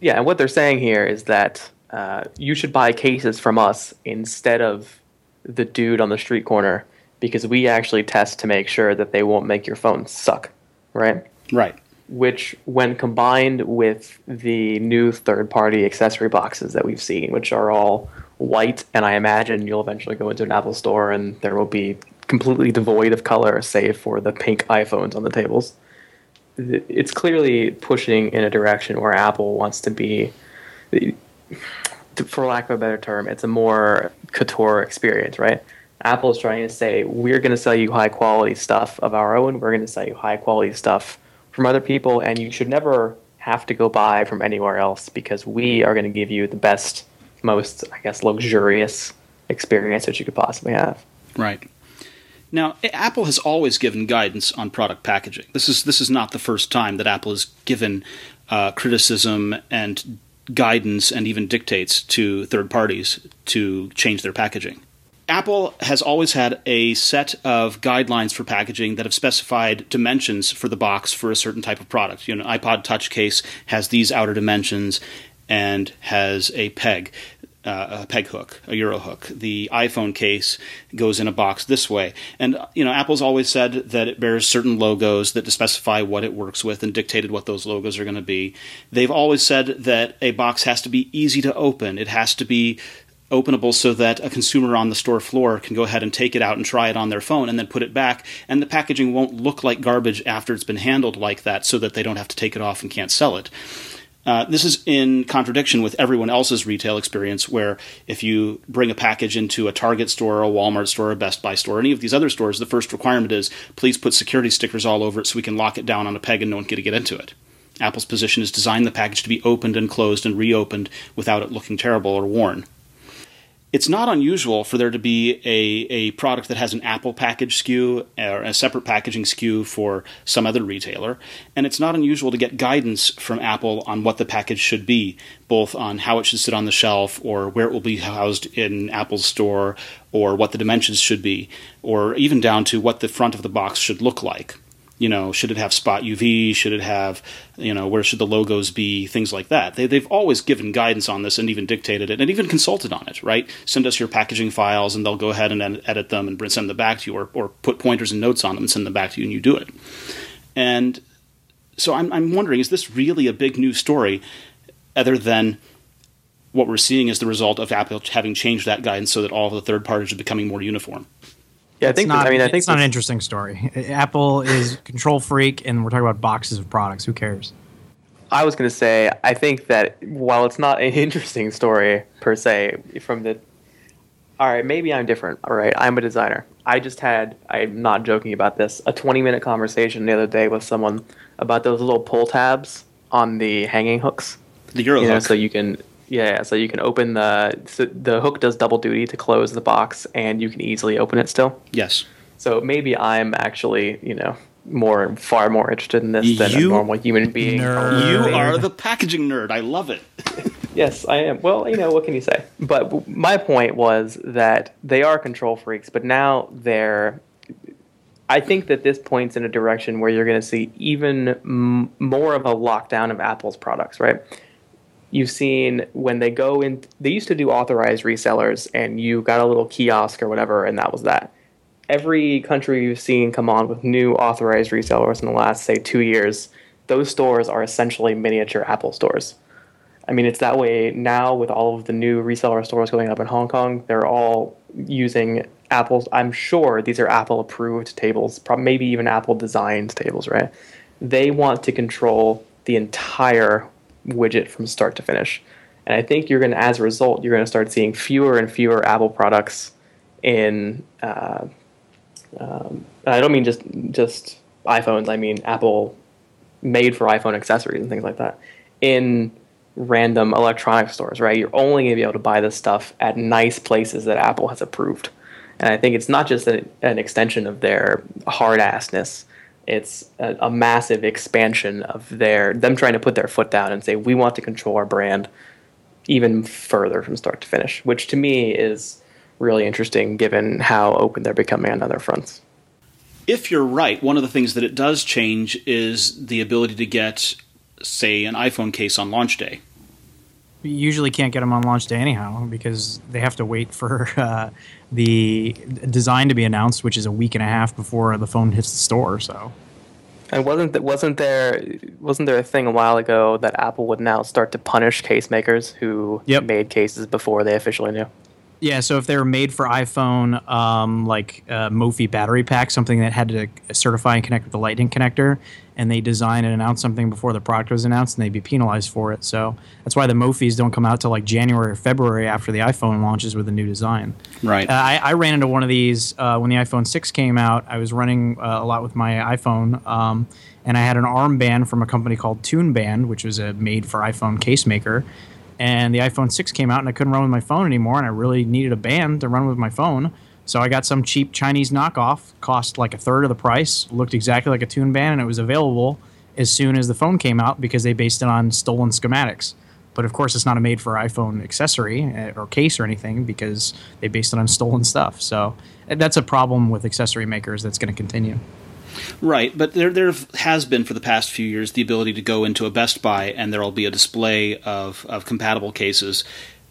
Yeah, and what they're saying here is that uh, you should buy cases from us instead of the dude on the street corner, because we actually test to make sure that they won't make your phone suck, right? Right. Which, when combined with the new third-party accessory boxes that we've seen, which are all white, and I imagine you'll eventually go into an Apple store and there will be completely devoid of color, save for the pink iPhones on the tables. It's clearly pushing in a direction where Apple wants to be, for lack of a better term, it's a more couture experience, right? Apple is trying to say, we're going to sell you high-quality stuff of our own, we're going to sell you high-quality stuff from other people, and you should never have to go buy from anywhere else because we are going to give you the best, most, I guess, luxurious experience that you could possibly have. Right. Now, Apple has always given guidance on product packaging. This is this is not the first time that Apple has given uh, criticism and guidance and even dictates to third parties to change their packaging. Apple has always had a set of guidelines for packaging that have specified dimensions for the box for a certain type of product. You know, an iPod Touch case has these outer dimensions and has a peg, uh, a peg hook, a Euro hook. The iPhone case goes in a box this way. And, you know, Apple's always said that it bears certain logos that specify what it works with and dictated what those logos are going to be. They've always said that a box has to be easy to open. It has to be openable so that a consumer on the store floor can go ahead and take it out and try it on their phone and then put it back, and the packaging won't look like garbage after it's been handled like that so that they don't have to take it off and can't sell it. Uh, this is in contradiction with everyone else's retail experience, where if you bring a package into a Target store, a Walmart store, a Best Buy store, any of these other stores, the first requirement is please put security stickers all over it so we can lock it down on a peg and no one can get into it. Apple's position is design the package to be opened and closed and reopened without it looking terrible or worn. It's not unusual for there to be a, a product that has an Apple package S K U or a separate packaging S K U for some other retailer, and it's not unusual to get guidance from Apple on what the package should be, both on how it should sit on the shelf or where it will be housed in Apple's store or what the dimensions should be, or even down to what the front of the box should look like. You know, should it have spot U V? Should it have, you know, where should the logos be? Things like that. They, they've always given guidance on this and even dictated it and even consulted on it, right? Send us your packaging files and they'll go ahead and edit them and send them back to you, or, or put pointers and notes on them and send them back to you and you do it. And so I'm, I'm wondering, is this really a big new story other than what we're seeing as the result of Apple having changed that guidance so that all the third parties are becoming more uniform? Yeah, I think it's not, that, I mean, I think it's not an interesting story. Apple is control freak, and we're talking about boxes of products. Who cares? I was going to say, I think that while it's not an interesting story per se, from the, all right, maybe I'm different. All right, I'm a designer. I just had, I'm not joking about this, a twenty-minute conversation the other day with someone about those little pull tabs on the hanging hooks. The Euro you know, hook. So you can... Yeah, so you can open the so the hook does double duty to close the box, and you can easily open it still. Yes. So maybe I'm actually, you know, more far more interested in this than you, a normal human being. Nerd. You are the packaging nerd. I love it. Yes, I am. Well, you know, what can you say? But my point was that they are control freaks, but now they're. I think that this points in a direction where you're going to see even m- more of a lockdown of Apple's products, right? You've seen when they go in, they used to do authorized resellers, and you got a little kiosk or whatever, and that was that. Every country you've seen come on with new authorized resellers in the last, say, two years, those stores are essentially miniature Apple stores. I mean, it's that way now with all of the new reseller stores going up in Hong Kong. They're all using Apple's, I'm sure these are Apple-approved tables, maybe even Apple-designed tables, right? They want to control the entire widget from start to finish, and I think you're going to, as a result, you're going to start seeing fewer and fewer Apple products in. Uh, um, I don't mean just just iPhones. I mean Apple made for iPhone accessories and things like that in random electronic stores. Right, you're only going to be able to buy this stuff at nice places that Apple has approved, And I think it's not just a, an extension of their hard-assness. It's a, a massive expansion of their them trying to put their foot down and say, we want to control our brand even further from start to finish, which to me is really interesting given how open they're becoming on other fronts. If you're right, one of the things that it does change is the ability to get, say, an iPhone case on launch day. You usually can't get them on launch day anyhow because they have to wait for uh, the design to be announced, which is a week and a half before the phone hits the store. So, and wasn't that, wasn't there wasn't there a thing a while ago that Apple would now start to punish case makers who yep. made cases before they officially knew? Yeah, so if they were made for iPhone, um, like uh, Mophie battery pack, something that had to certify and connect with the Lightning connector, and they design and announce something before the product was announced, and they'd be penalized for it. So that's why the Mophies don't come out till like January or February after the iPhone launches with a new design. Right. Uh, I, I ran into one of these uh, when the iPhone six came out. I was running uh, a lot with my iPhone, um, and I had an armband from a company called TuneBand, which was a made-for-iPhone case maker. And the iPhone six came out, and I couldn't run with my phone anymore, and I really needed a band to run with my phone. So I got some cheap Chinese knockoff, cost like a third of the price, looked exactly like a Tune Band, and it was available as soon as the phone came out because they based it on stolen schematics. But, of course, it's not a made-for-iPhone accessory or case or anything because they based it on stolen stuff. So that's a problem with accessory makers that's going to continue. Right, but there there has been for the past few years the ability to go into a Best Buy and there will be a display of, of compatible cases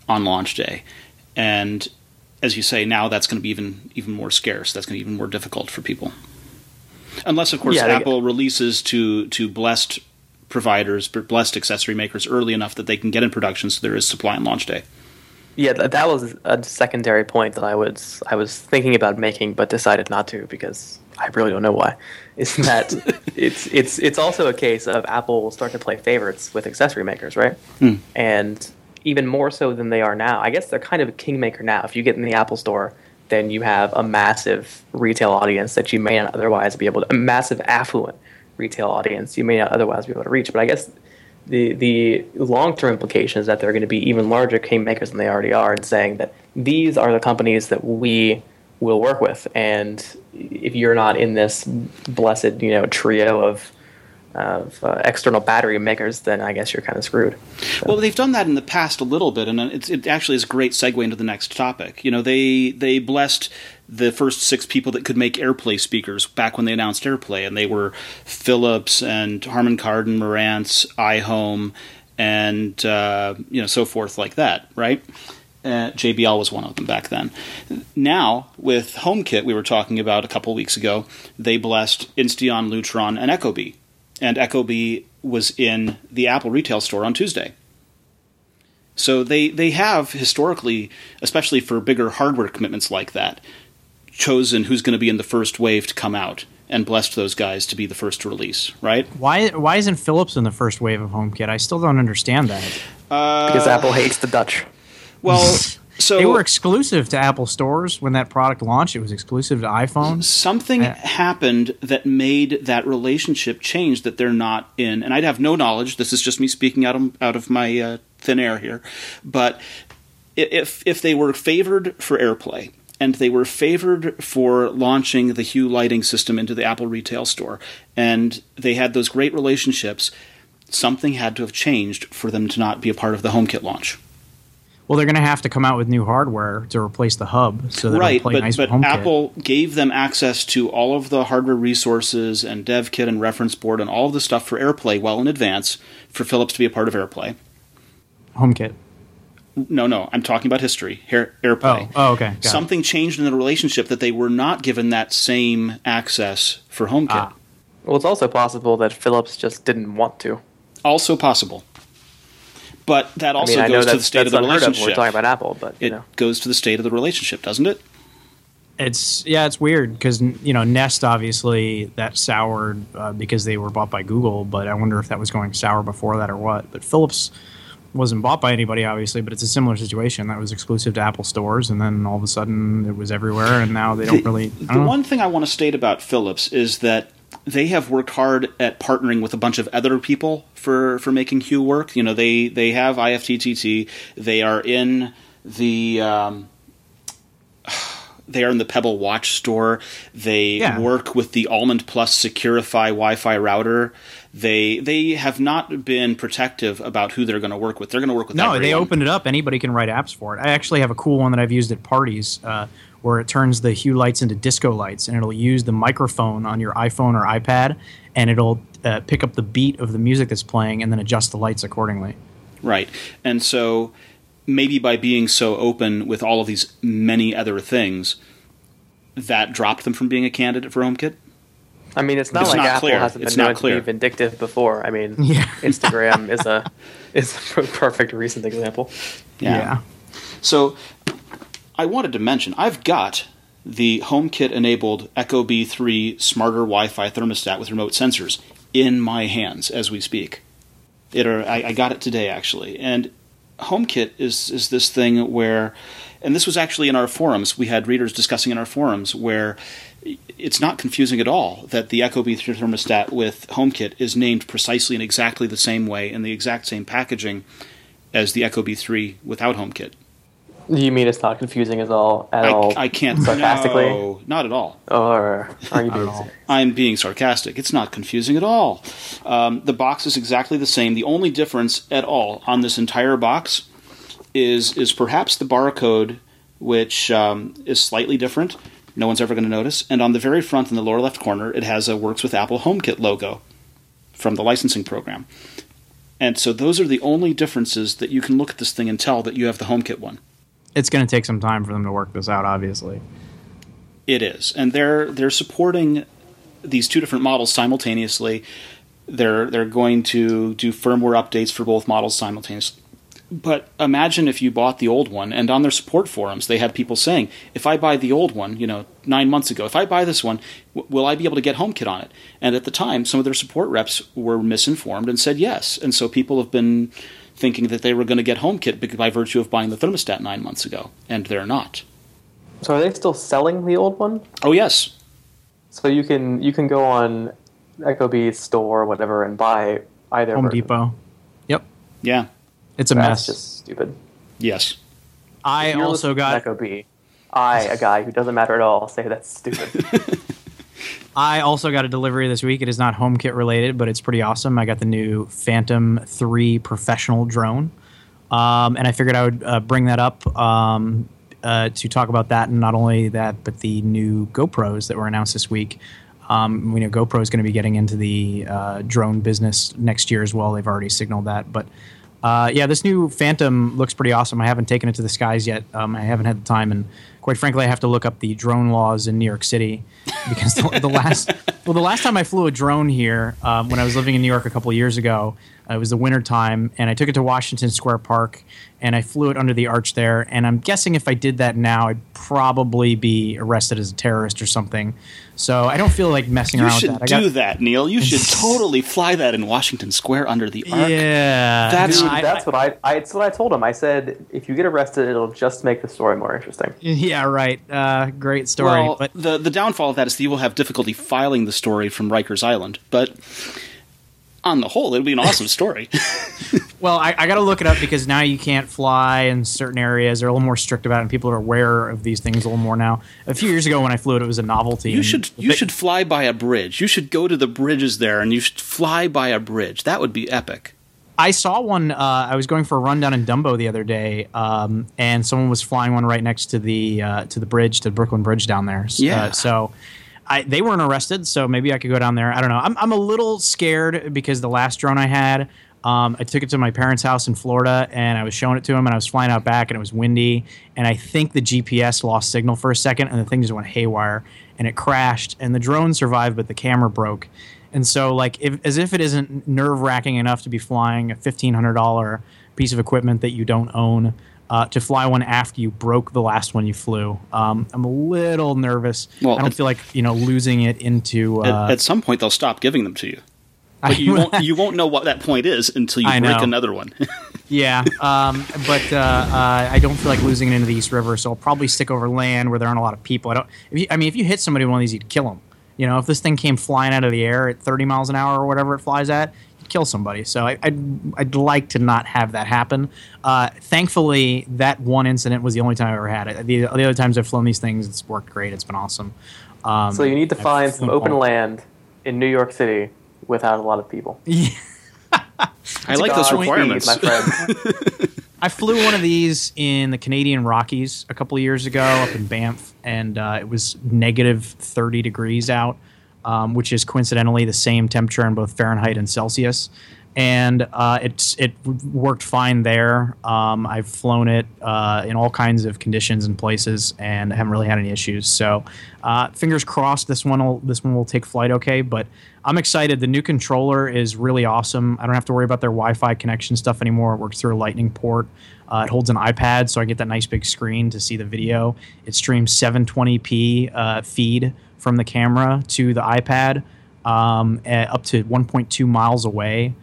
on launch day. And as you say, now that's going to be even even more scarce. That's going to be even more difficult for people. Unless, of course, yeah, Apple get... releases to, to blessed providers, blessed accessory makers early enough that they can get in production so there is supply on launch day. Yeah, that was a secondary point that I was I was thinking about making but decided not to because I really don't know why. Is that it's it's it's also a case of Apple will start to play favorites with accessory makers, right? Mm. And even more so than they are now. I guess they're kind of a kingmaker now. If you get in the Apple store, then you have a massive retail audience that you may not otherwise be able to a massive affluent retail audience you may not otherwise be able to reach. But I guess The the long-term implication is that they're going to be even larger game makers than they already are and saying that these are the companies that we will work with. And if you're not in this blessed, you know, trio of of uh, external battery makers, then I guess you're kind of screwed. So. Well, they've done that in the past a little bit, and it's, it actually is a great segue into the next topic. You know, they they blessed the first six people that could make AirPlay speakers back when they announced AirPlay, and they were Philips and Harman Kardon, Marantz, iHome, and uh, you know so forth like that, right? Uh, J B L was one of them back then. Now, with HomeKit, we were talking about a couple weeks ago, they blessed Insteon, Lutron, and Ecobee. And Ecobee was in the Apple retail store on Tuesday. So they, they have historically, especially for bigger hardware commitments like that, chosen who's going to be in the first wave to come out and blessed those guys to be the first to release, right? Why why isn't Philips in the first wave of HomeKit? I still don't understand that. Uh, because Apple hates the Dutch. Well... So, they were exclusive to Apple stores when that product launched. It was exclusive to iPhone. Something yeah. happened that made that relationship change that they're not in. And I'd have no knowledge. This is just me speaking out of, out of my uh, thin air here. But if if they were favored for AirPlay and they were favored for launching the Hue lighting system into the Apple retail store and they had those great relationships, something had to have changed for them to not be a part of the HomeKit launch. Well, they're going to have to come out with new hardware to replace the hub, so that right, play but, nice but HomeKit. Apple gave them access to all of the hardware resources and dev kit and reference board and all of the stuff for AirPlay well in advance for Philips to be a part of AirPlay. HomeKit. No, no, I'm talking about history. Air, AirPlay. Oh, oh okay. Got Something it. changed in the relationship that they were not given that same access for HomeKit. Ah. Well, it's also possible that Philips just didn't want to. Also possible. But that also I mean, goes to the state of the relationship. Of. We're talking about Apple, but you it know. goes to the state of the relationship, doesn't it? It's yeah, it's weird because you know Nest obviously that soured uh, because they were bought by Google, but I wonder if that was going sour before that or what. But Philips wasn't bought by anybody, obviously, but it's a similar situation that was exclusive to Apple stores, and then all of a sudden it was everywhere, and now they the, don't really. I don't the know. One thing I want to state about Philips is that. They have worked hard at partnering with a bunch of other people for, for making Hue work. You know, they, they have I F T T T. They are in the um, They are in the Pebble Watch store. They yeah. work with the Almond Plus Securify Wi-Fi router. They they have not been protective about who they're going to work with. They're going to work with no, everyone. They opened it up. Anybody can write apps for it. I actually have a cool one that I've used at parties uh, where it turns the Hue lights into disco lights, and it'll use the microphone on your iPhone or iPad, and it'll uh, pick up the beat of the music that's playing and then adjust the lights accordingly. Right. And so maybe by being so open with all of these many other things, that dropped them from being a candidate for HomeKit? I mean, it's not it's like not Apple clear. hasn't been known to be vindictive before. I mean, yeah. Instagram is a is a perfect recent example. Yeah. yeah. So I wanted to mention, I've got the HomeKit-enabled Ecobee three smarter Wi-Fi thermostat with remote sensors in my hands as we speak. It are, I, I got it today, actually. And HomeKit is is this thing where, and this was actually in our forums, we had readers discussing in our forums, where it's not confusing at all that the Ecobee three thermostat with HomeKit is named precisely in exactly the same way in the exact same packaging as the Ecobee three without HomeKit. You mean it's not confusing at all? At I, all? I can't. Sarcastically? No, not at all. Or are you being sarcastic? I'm being sarcastic. It's not confusing at all. Um, the box is exactly the same. The only difference at all on this entire box is is perhaps the barcode, which um, is slightly different. No one's ever going to notice. And on the very front in the lower left corner, it has a Works with Apple HomeKit logo from the licensing program. And so those are the only differences that you can look at this thing and tell that you have the HomeKit one. It's going to take some time for them to work this out, obviously. It is. And they're they're supporting these two different models simultaneously. They're they're going to do firmware updates for both models simultaneously. But imagine if you bought the old one, and on their support forums, they had people saying, if I buy the old one, you know, nine months ago, if I buy this one, w- will I be able to get HomeKit on it? And at the time, some of their support reps were misinformed and said yes. And so people have been thinking that they were going to get HomeKit by virtue of buying the thermostat nine months ago, and they're not. So are they still selling the old one? Oh, yes. So you can you can go on Ecobee's store or whatever and buy either Home version. Depot. Yep. Yeah. It's a That's mess. That's just stupid. Yes. I also got Ecobee. I, a guy who doesn't matter at all, say that's stupid. I also got a delivery this week. It is not HomeKit related, but it's pretty awesome. I got the new Phantom three professional drone, um, and I figured I would uh, bring that up um, uh, to talk about that, and not only that, but the new GoPros that were announced this week. Um, we know GoPro is going to be getting into the uh, drone business next year as well. They've already signaled that, but Uh, yeah, this new Phantom looks pretty awesome. I haven't taken it to the skies yet. Um, I haven't had the time, and quite frankly, I have to look up the drone laws in New York City because the, the last well, the last time I flew a drone here um, when I was living in New York a couple of years ago, uh, it was the winter time, and I took it to Washington Square Park, and I flew it under the arch there. And I'm guessing if I did that now, I'd probably be arrested as a terrorist or something. So I don't feel like messing you around with that. You should do got, that, Neil. You should totally fly that in Washington Square under the arc. Yeah. That's, Dude, I, that's, I, what I, I, that's what I told him. I said, if you get arrested, it'll just make the story more interesting. Yeah, right. Uh, great story. Well, but the, the downfall of that is that you will have difficulty filing the story from Rikers Island. But on the whole, it'll be an awesome story. Well, I, I got to look it up because now you can't fly in certain areas. They're a little more strict about it, and people are aware of these things a little more now. A few years ago when I flew it, it was a novelty. You should you bit- should fly by a bridge. You should go to the bridges there, and you should fly by a bridge. That would be epic. I saw one. Uh, I was going for a run down in Dumbo the other day, um, and someone was flying one right next to the uh, to the bridge, to the Brooklyn Bridge down there. Yeah. Uh, so I, they weren't arrested, so maybe I could go down there. I don't know. I'm I'm a little scared because the last drone I had, um, I took it to my parents' house in Florida, and I was showing it to him, and I was flying out back, and it was windy, and I think the G P S lost signal for a second, and the thing just went haywire, and it crashed, and the drone survived, but the camera broke. And so, like, if, as if it isn't nerve-wracking enough to be flying a fifteen hundred dollars piece of equipment that you don't own, Uh, to fly one after you broke the last one you flew. Um, I'm a little nervous. Well, I don't at, feel like, you know, losing it into Uh, at, at some point, they'll stop giving them to you. But you, won't, you won't know what that point is until you I break know. another one. yeah, um, but uh, uh, I don't feel like losing it into the East River, so I'll probably stick over land where there aren't a lot of people. I don't. If you, I mean, if you hit somebody with one of these, you'd kill them. You know, if this thing came flying out of the air at thirty miles an hour or whatever it flies at, kill somebody. So I, I'd, I'd like to not have that happen. Uh, thankfully, that one incident was the only time I ever had it. The, the other times I've flown these things, it's worked great. It's been awesome. Um, so you need to I've find some open all. land in New York City without a lot of people. Yeah. I like those requirements. Feed, my friend. I flew one of these in the Canadian Rockies a couple of years ago up in Banff, and uh, it was negative thirty degrees out, um, which is coincidentally the same temperature in both Fahrenheit and Celsius. And uh, it's it worked fine there. Um, I've flown it uh, in all kinds of conditions and places, and I haven't really had any issues. So, uh, fingers crossed, this one will this one will take flight okay. But I'm excited. The new controller is really awesome. I don't have to worry about their Wi-Fi connection stuff anymore. It works through a Lightning port. Uh, it holds an iPad, so I get that nice big screen to see the video. It streams seven twenty p uh, feed from the camera to the iPad, um, up to one point two miles away.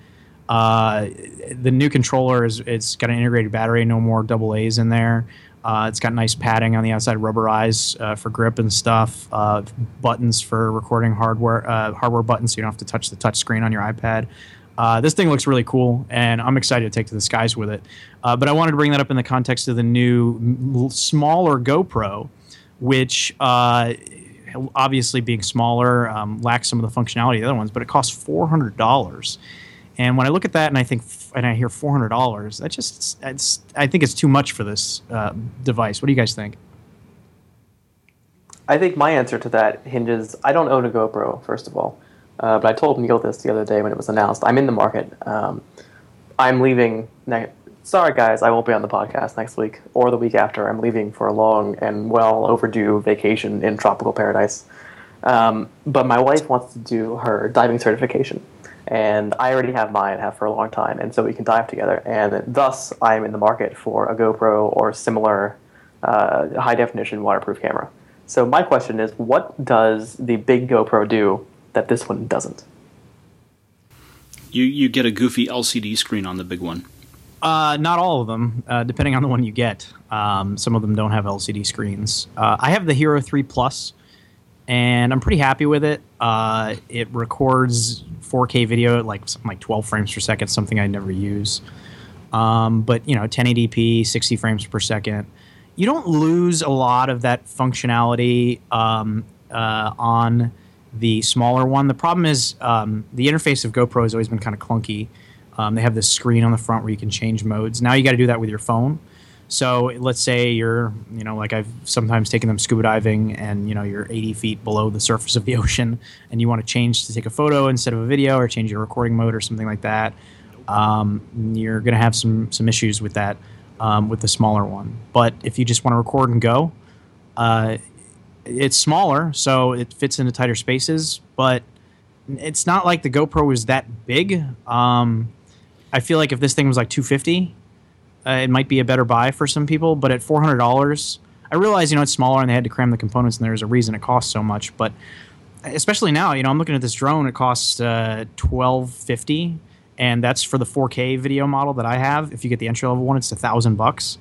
Uh, the new controller is it's got an integrated battery, no more double A's in there. Uh, it's got nice padding on the outside, rubberized uh, for grip and stuff. Uh, buttons for recording hardware, uh, hardware buttons, so you don't have to touch the touch screen on your iPad. Uh, this thing looks really cool, and I'm excited to take to the skies with it. Uh, but I wanted to bring that up in the context of the new, smaller GoPro, which. Uh, Obviously, being smaller um, lacks some of the functionality of the other ones, but it costs four hundred dollars. And when I look at that and I think, and I hear four hundred dollars, that just, it's, I think it's too much for this uh, device. What do you guys think? I think my answer to that hinges. I don't own a GoPro, first of all, uh, but I told Neil this the other day when it was announced. I'm in the market. Um, I'm leaving. Ne- Sorry, guys, I won't be on the podcast next week or the week after. I'm leaving for a long and well overdue vacation in tropical paradise. Um, but my wife wants to do her diving certification, and I already have mine, have for a long time, and so we can dive together. And thus, I'm in the market for a GoPro or similar uh, high-definition waterproof camera. So my question is, what does the big GoPro do that this one doesn't? You you get a goofy L C D screen on the big one. Uh, not all of them, uh, depending on the one you get. Um, some of them don't have L C D screens. Uh, I have the Hero three Plus, and I'm pretty happy with it. Uh, it records four K video at like, something like twelve frames per second, something I never use. Um, but, you know, ten eighty p, sixty frames per second. You don't lose a lot of that functionality um, uh, on the smaller one. The problem is um, the interface of GoPro has always been kind of clunky. Um, they have this screen on the front where you can change modes. Now you got to do that with your phone. So let's say you're, you know, like I've sometimes taken them scuba diving, and you know you're eighty feet below the surface of the ocean, and you want to change to take a photo instead of a video, or change your recording mode or something like that. Um, you're going to have some some issues with that um, with the smaller one. But if you just want to record and go, uh, it's smaller, so it fits into tighter spaces. But it's not like the GoPro is that big. Um, I feel like if this thing was like two hundred fifty dollars, uh, it might be a better buy for some people. But at four hundred dollars, I realize, you know, it's smaller and they had to cram the components, and there's a reason it costs so much. But especially now, you know, I'm looking at this drone. It costs uh, twelve fifty, and that's for the four K video model that I have. If you get the entry level one, it's a thousand bucks,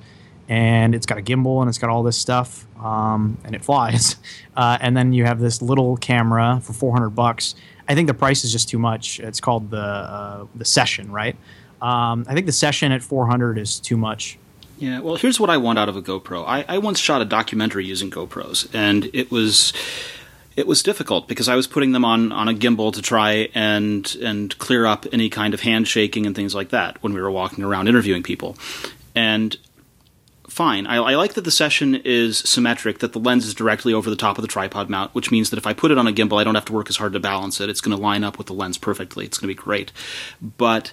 and it's got a gimbal and it's got all this stuff, um, and it flies. Uh, and then you have this little camera for four hundred bucks. I think the price is just too much. It's called the uh, the Session, right? Um, I think the Session at four hundred is too much. Yeah, well, here's what I want out of a GoPro. I, I once shot a documentary using GoPros, and it was it was difficult because I was putting them on, on a gimbal to try and and clear up any kind of handshaking and things like that when we were walking around interviewing people. And fine. I, I like that the Session is symmetric, that the lens is directly over the top of the tripod mount, which means that if I put it on a gimbal, I don't have to work as hard to balance it. It's going to line up with the lens perfectly. It's going to be great. But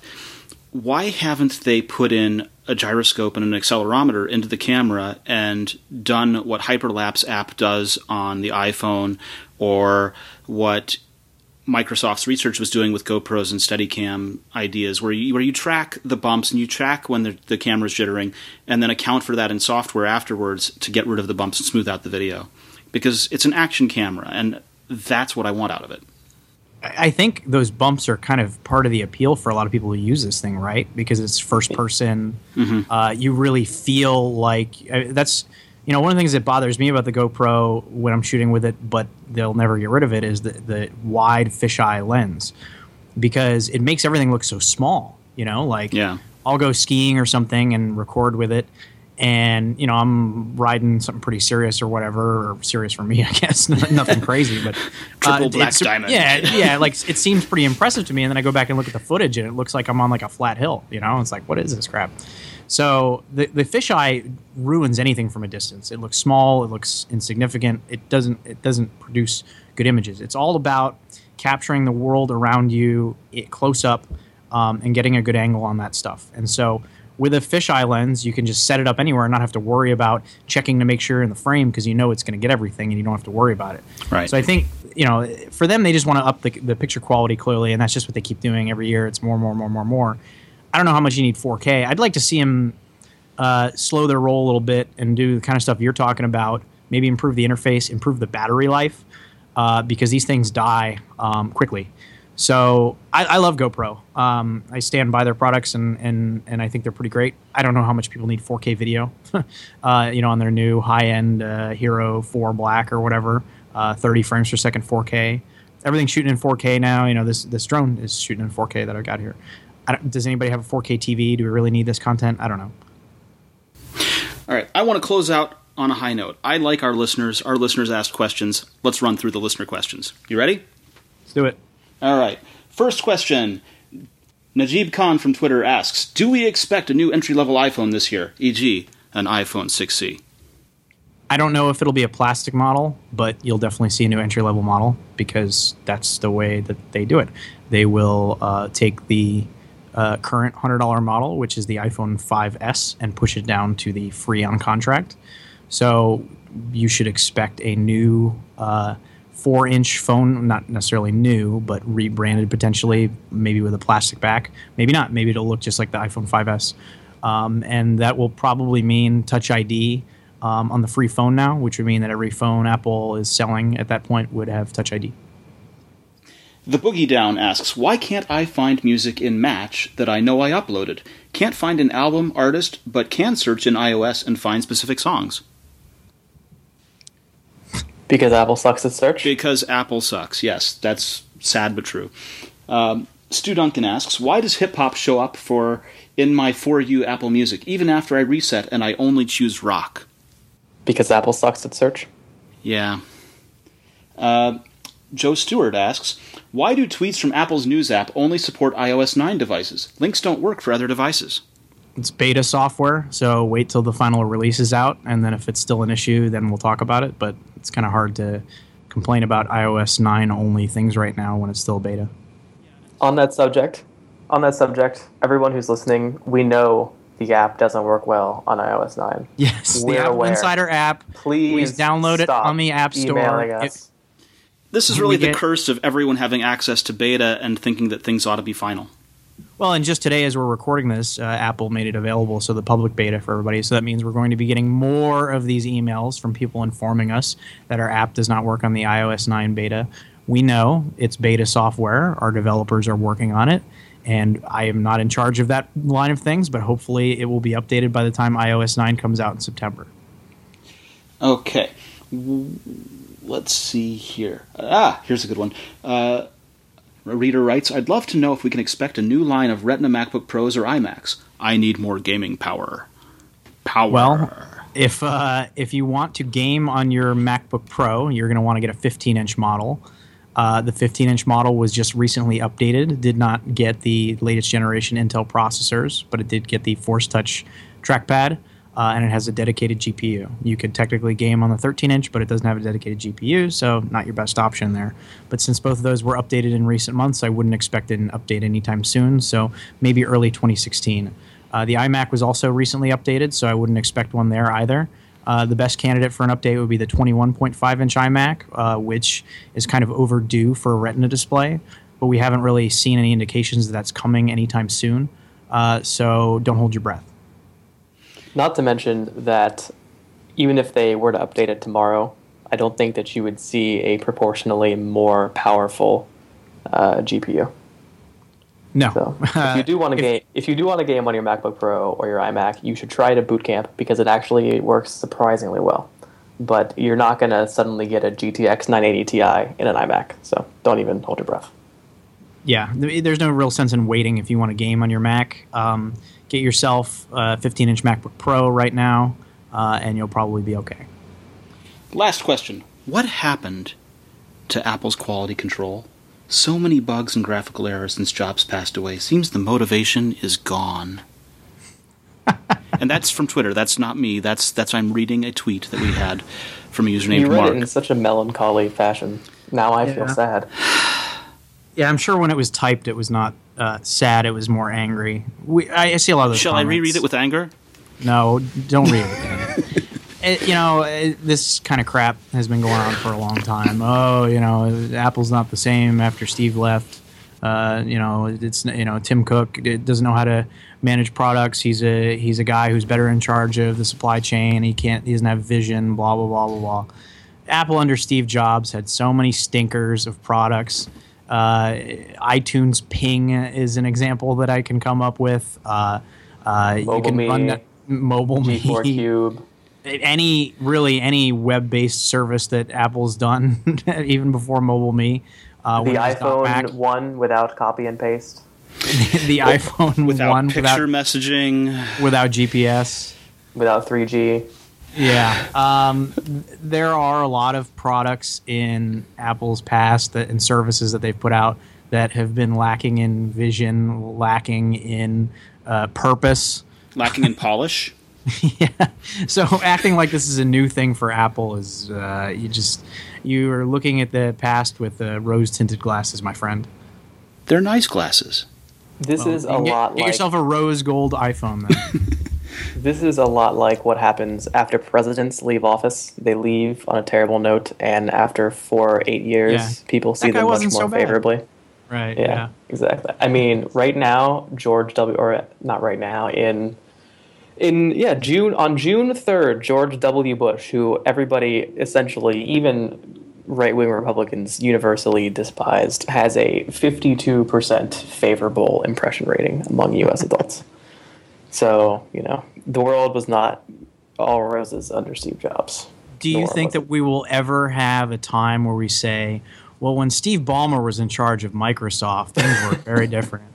why haven't they put in a gyroscope and an accelerometer into the camera and done what Hyperlapse app does on the iPhone, or what Microsoft's research was doing with GoPros and Steadicam ideas, where you where you track the bumps and you track when the, the camera's jittering, and then account for that in software afterwards to get rid of the bumps and smooth out the video? Because it's an action camera, and that's what I want out of it. I think those bumps are kind of part of the appeal for a lot of people who use this thing, right? Because it's first person. Mm-hmm. Uh, you really feel like uh, that's... You know, one of the things that bothers me about the GoPro when I'm shooting with it, but they'll never get rid of it, is the, the wide fisheye lens. because it makes everything look so small, you know, like yeah. I'll go skiing or something and record with it. And, you know, I'm riding something pretty serious or whatever, or serious for me, I guess. Nothing crazy, but uh, triple black diamond. Yeah, yeah. Like it seems pretty impressive to me, and then I go back and look at the footage, and it looks like I'm on like a flat hill. You know, it's like, what is this crap? So the the fisheye ruins anything from a distance. It looks small. It looks insignificant. It doesn't it doesn't produce good images. It's all about capturing the world around you it, close up, um, and getting a good angle on that stuff. And so, with a fisheye lens, you can just set it up anywhere and not have to worry about checking to make sure you're in the frame, because you know it's going to get everything and you don't have to worry about it. Right. So I think, you know, for them, they just want to up the, the picture quality clearly, and that's just what they keep doing every year. It's more, more, more, more, more. I don't know how much you need four K. I'd like to see them uh, slow their roll a little bit and do the kind of stuff you're talking about, maybe improve the interface, improve the battery life, uh, because these things die um, quickly. So I, I love GoPro. Um, I stand by their products, and, and, and I think they're pretty great. I don't know how much people need four K video, uh, you know, on their new high-end uh, Hero four Black or whatever, uh, thirty frames per second four K. Everything's shooting in four K now. You know, this this drone is shooting in four K that I got here. I don't, does anybody have a four K T V? Do we really need this content? I don't know. All right, I want to close out on a high note. I like our listeners. Our listeners asked questions. Let's run through the listener questions. You ready? Let's do it. All right. First question. Najib Khan from Twitter asks, do we expect a new entry-level iPhone this year, for example an iPhone six C? I don't know if it'll be a plastic model, but you'll definitely see a new entry-level model because that's the way that they do it. They will uh, take the uh, current one hundred dollars model, which is the iPhone five S, and push it down to the free on contract. So you should expect a new uh four-inch phone, not necessarily new, but rebranded potentially, maybe with a plastic back. Maybe not. Maybe it'll look just like the iPhone five S. Um, and that will probably mean Touch I D um, on the free phone now, which would mean that every phone Apple is selling at that point would have Touch I D. The Boogie Down asks, why can't I find music in Match that I know I uploaded? Can't find an album, artist, but can search in iOS and find specific songs. Because Apple sucks at search? Because Apple sucks, yes. That's sad but true. Um, Stu Duncan asks, why does hip-hop show up for in my For You Apple Music, even after I reset and I only choose rock? Because Apple sucks at search? Yeah. Uh, Joe Stewart asks, why do tweets from Apple's news app only support i O S nine devices? Links don't work for other devices. It's beta software, so wait till the final release is out, and then if it's still an issue, then we'll talk about it. But it's kind of hard to complain about i O S nine only things right now when it's still beta. On that subject, on that subject, everyone who's listening, we know the app doesn't work well on i O S nine. Yes, We're the Apple aware. Insider app. Please, please download it on the App Store. Us. It, this is really the get, curse of everyone having access to beta and thinking that things ought to be final. Well, and just today as we're recording this, uh, Apple made it available, so the public beta for everybody. So that means we're going to be getting more of these emails from people informing us that our app does not work on the i O S nine beta. We know it's beta software. Our developers are working on it, and I am not in charge of that line of things, but hopefully it will be updated by the time i O S nine comes out in September. Okay. Let's see here. Ah, here's a good one. Uh Reader writes, I'd love to know if we can expect a new line of Retina MacBook Pros or iMacs. I need more gaming power. Power. Well, if uh, if you want to game on your MacBook Pro, you're going to want to get a fifteen-inch model. Uh, the fifteen-inch model was just recently updated. Did not get the latest generation Intel processors, but it did get the Force Touch trackpad, uh, and it has a dedicated G P U. You could technically game on the thirteen-inch, but it doesn't have a dedicated G P U, so not your best option there. But since both of those were updated in recent months, I wouldn't expect an update anytime soon, so maybe early twenty sixteen. Uh, the iMac was also recently updated, so I wouldn't expect one there either. Uh, the best candidate for an update would be the twenty-one point five inch iMac, uh, which is kind of overdue for a Retina display, but we haven't really seen any indications that that's coming anytime soon, uh, so don't hold your breath. Not to mention that even if they were to update it tomorrow, I don't think that you would see a proportionally more powerful uh, G P U. No. So if you do want to game, if you do want to game on your MacBoot Pro or your iMac, you should try it at Boot Camp because it actually works surprisingly well. But you're not going to suddenly get a G T X nine eighty Ti in an iMac, so don't even hold your breath. yeah, there's no real sense in waiting if you want a game on your Mac. Um, get yourself a fifteen-inch MacBook Pro right now, uh, and you'll probably be okay. Last question. What happened to Apple's quality control? So many bugs and graphical errors since Jobs passed away. Seems the motivation is gone. And that's from Twitter. That's not me. That's that's I'm reading a tweet that we had from a user named Mark. You read it in such a melancholy fashion. Now I yeah. feel sad. Yeah, I'm sure when it was typed, it was not uh, sad. It was more angry. We, I, I see a lot of those Shall comments. I reread it with anger? No, don't read it with anger. It, you know, it, this kind of crap has been going on for a long time. Oh, you know, Apple's not the same after Steve left. Uh, you know, it's you know Tim Cook doesn't know how to manage products. He's a he's a guy who's better in charge of the supply chain. He can't. He doesn't have vision. Blah blah blah blah blah. Apple under Steve Jobs had so many stinkers of products. Uh, iTunes Ping is an example that I can come up with. Uh, uh, Mobile you can Me, run that, Mobile G four Me, Cube. Any really any web-based service that Apple's done, even before Mobile Me. Uh, the iPhone one without copy and paste. the iPhone without one picture without, messaging, without G P S, without three G. Yeah, um, there are a lot of products in Apple's past that, and services that they've put out that have been lacking in vision, lacking in uh, purpose, lacking in polish. Yeah. So acting like this is a new thing for Apple is uh, you just you are looking at the past with uh, rose-tinted glasses, my friend. They're nice glasses. This well, is a get, lot. Get like, yourself a rose-gold iPhone. Then. This is a lot like what happens after presidents leave office. They leave on a terrible note, and after four or eight years, yeah. people see them much more so favorably. Right. Yeah, yeah. Exactly. I mean, right now, George W. or not right now in. In yeah, June on June third, George W. Bush, who everybody essentially, even right-wing Republicans, universally despised, has a fifty-two percent favorable impression rating among U S adults. So, you know, the world was not all roses under Steve Jobs. Do you think wasn't. that we will ever have a time where we say, well, when Steve Ballmer was in charge of Microsoft, things were very different?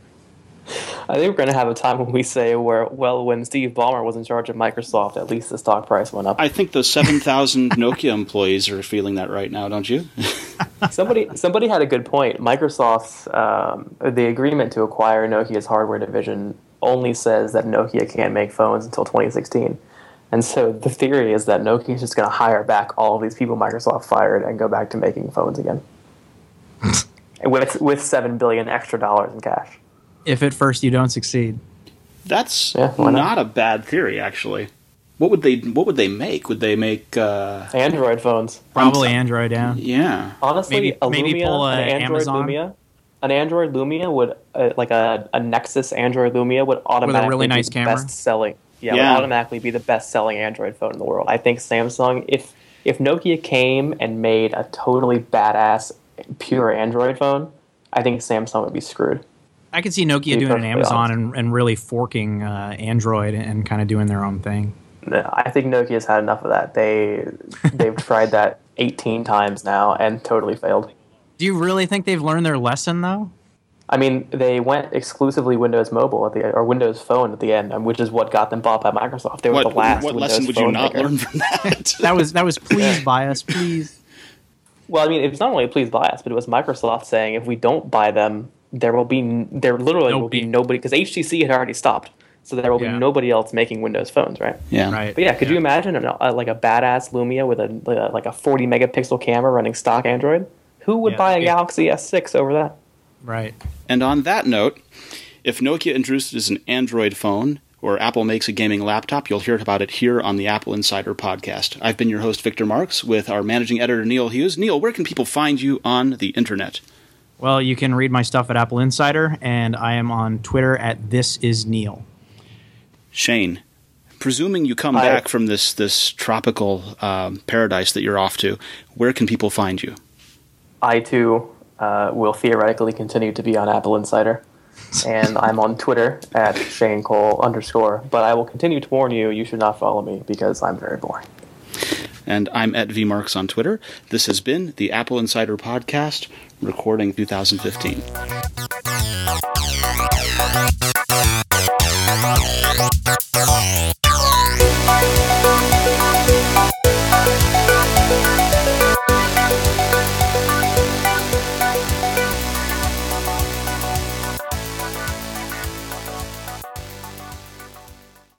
I think we're going to have a time when we say, where, well, when Steve Ballmer was in charge of Microsoft, at least the stock price went up. I think those seven thousand Nokia employees are feeling that right now, don't you? somebody somebody had a good point. Microsoft's um, the agreement to acquire Nokia's hardware division only says that Nokia can't make phones until twenty sixteen. And so the theory is that Nokia's just going to hire back all of these people Microsoft fired and go back to making phones again with, with seven billion dollars extra dollars in cash. If at first you don't succeed, that's yeah, not? not a bad theory, actually. What would they? What would they make? Would they make uh, Android phones? Probably um, Android, yeah. Yeah. Honestly, maybe, a maybe Lumia, pull a an Android Amazon. Lumia, an Android Lumia would uh, like a, a Nexus Android Lumia would automatically With a really nice be the best selling. Yeah, yeah, would automatically be the best selling Android phone in the world. I think Samsung, if if Nokia came and made a totally badass pure Android phone, I think Samsung would be screwed. I could see Nokia doing an Amazon and, and really forking uh, Android and kind of doing their own thing. No, I think Nokia's had enough of that. They, they've tried that eighteen times now and totally failed. Do you really think they've learned their lesson, though? I mean, they went exclusively Windows Mobile at the or Windows Phone at the end, which is what got them bought by Microsoft. They were what, the last What Windows lesson would you not maker. learn from that? that was that was please buy us, please. Well, I mean, it was not only please buy us, but it was Microsoft saying if we don't buy them, there will be there literally nobody. will be nobody because H T C had already stopped, so there will yeah. be nobody else making Windows phones, right? Yeah, right. But yeah, could yeah. you imagine a, a, like a badass Lumia with a like a forty megapixel camera running stock Android? Who would yeah. buy a yeah. Galaxy S six over that? Right. And on that note, if Nokia introduces an Android phone or Apple makes a gaming laptop, you'll hear about it here on the Apple Insider podcast. I've been your host, Victor Marks, with our managing editor, Neil Hughes. Neil, where can people find you on the internet? Well, you can read my stuff at Apple Insider, and I am on Twitter at ThisIsNeil. Shane, presuming you come Hi. back from this this tropical um, paradise that you're off to, where can people find you? I, too, uh, will theoretically continue to be on Apple Insider, and I'm on Twitter at Shane Cole underscore, but I will continue to warn you, you should not follow me because I'm very boring. And I'm at vmarks on Twitter. This has been the Apple Insider Podcast, recording twenty fifteen.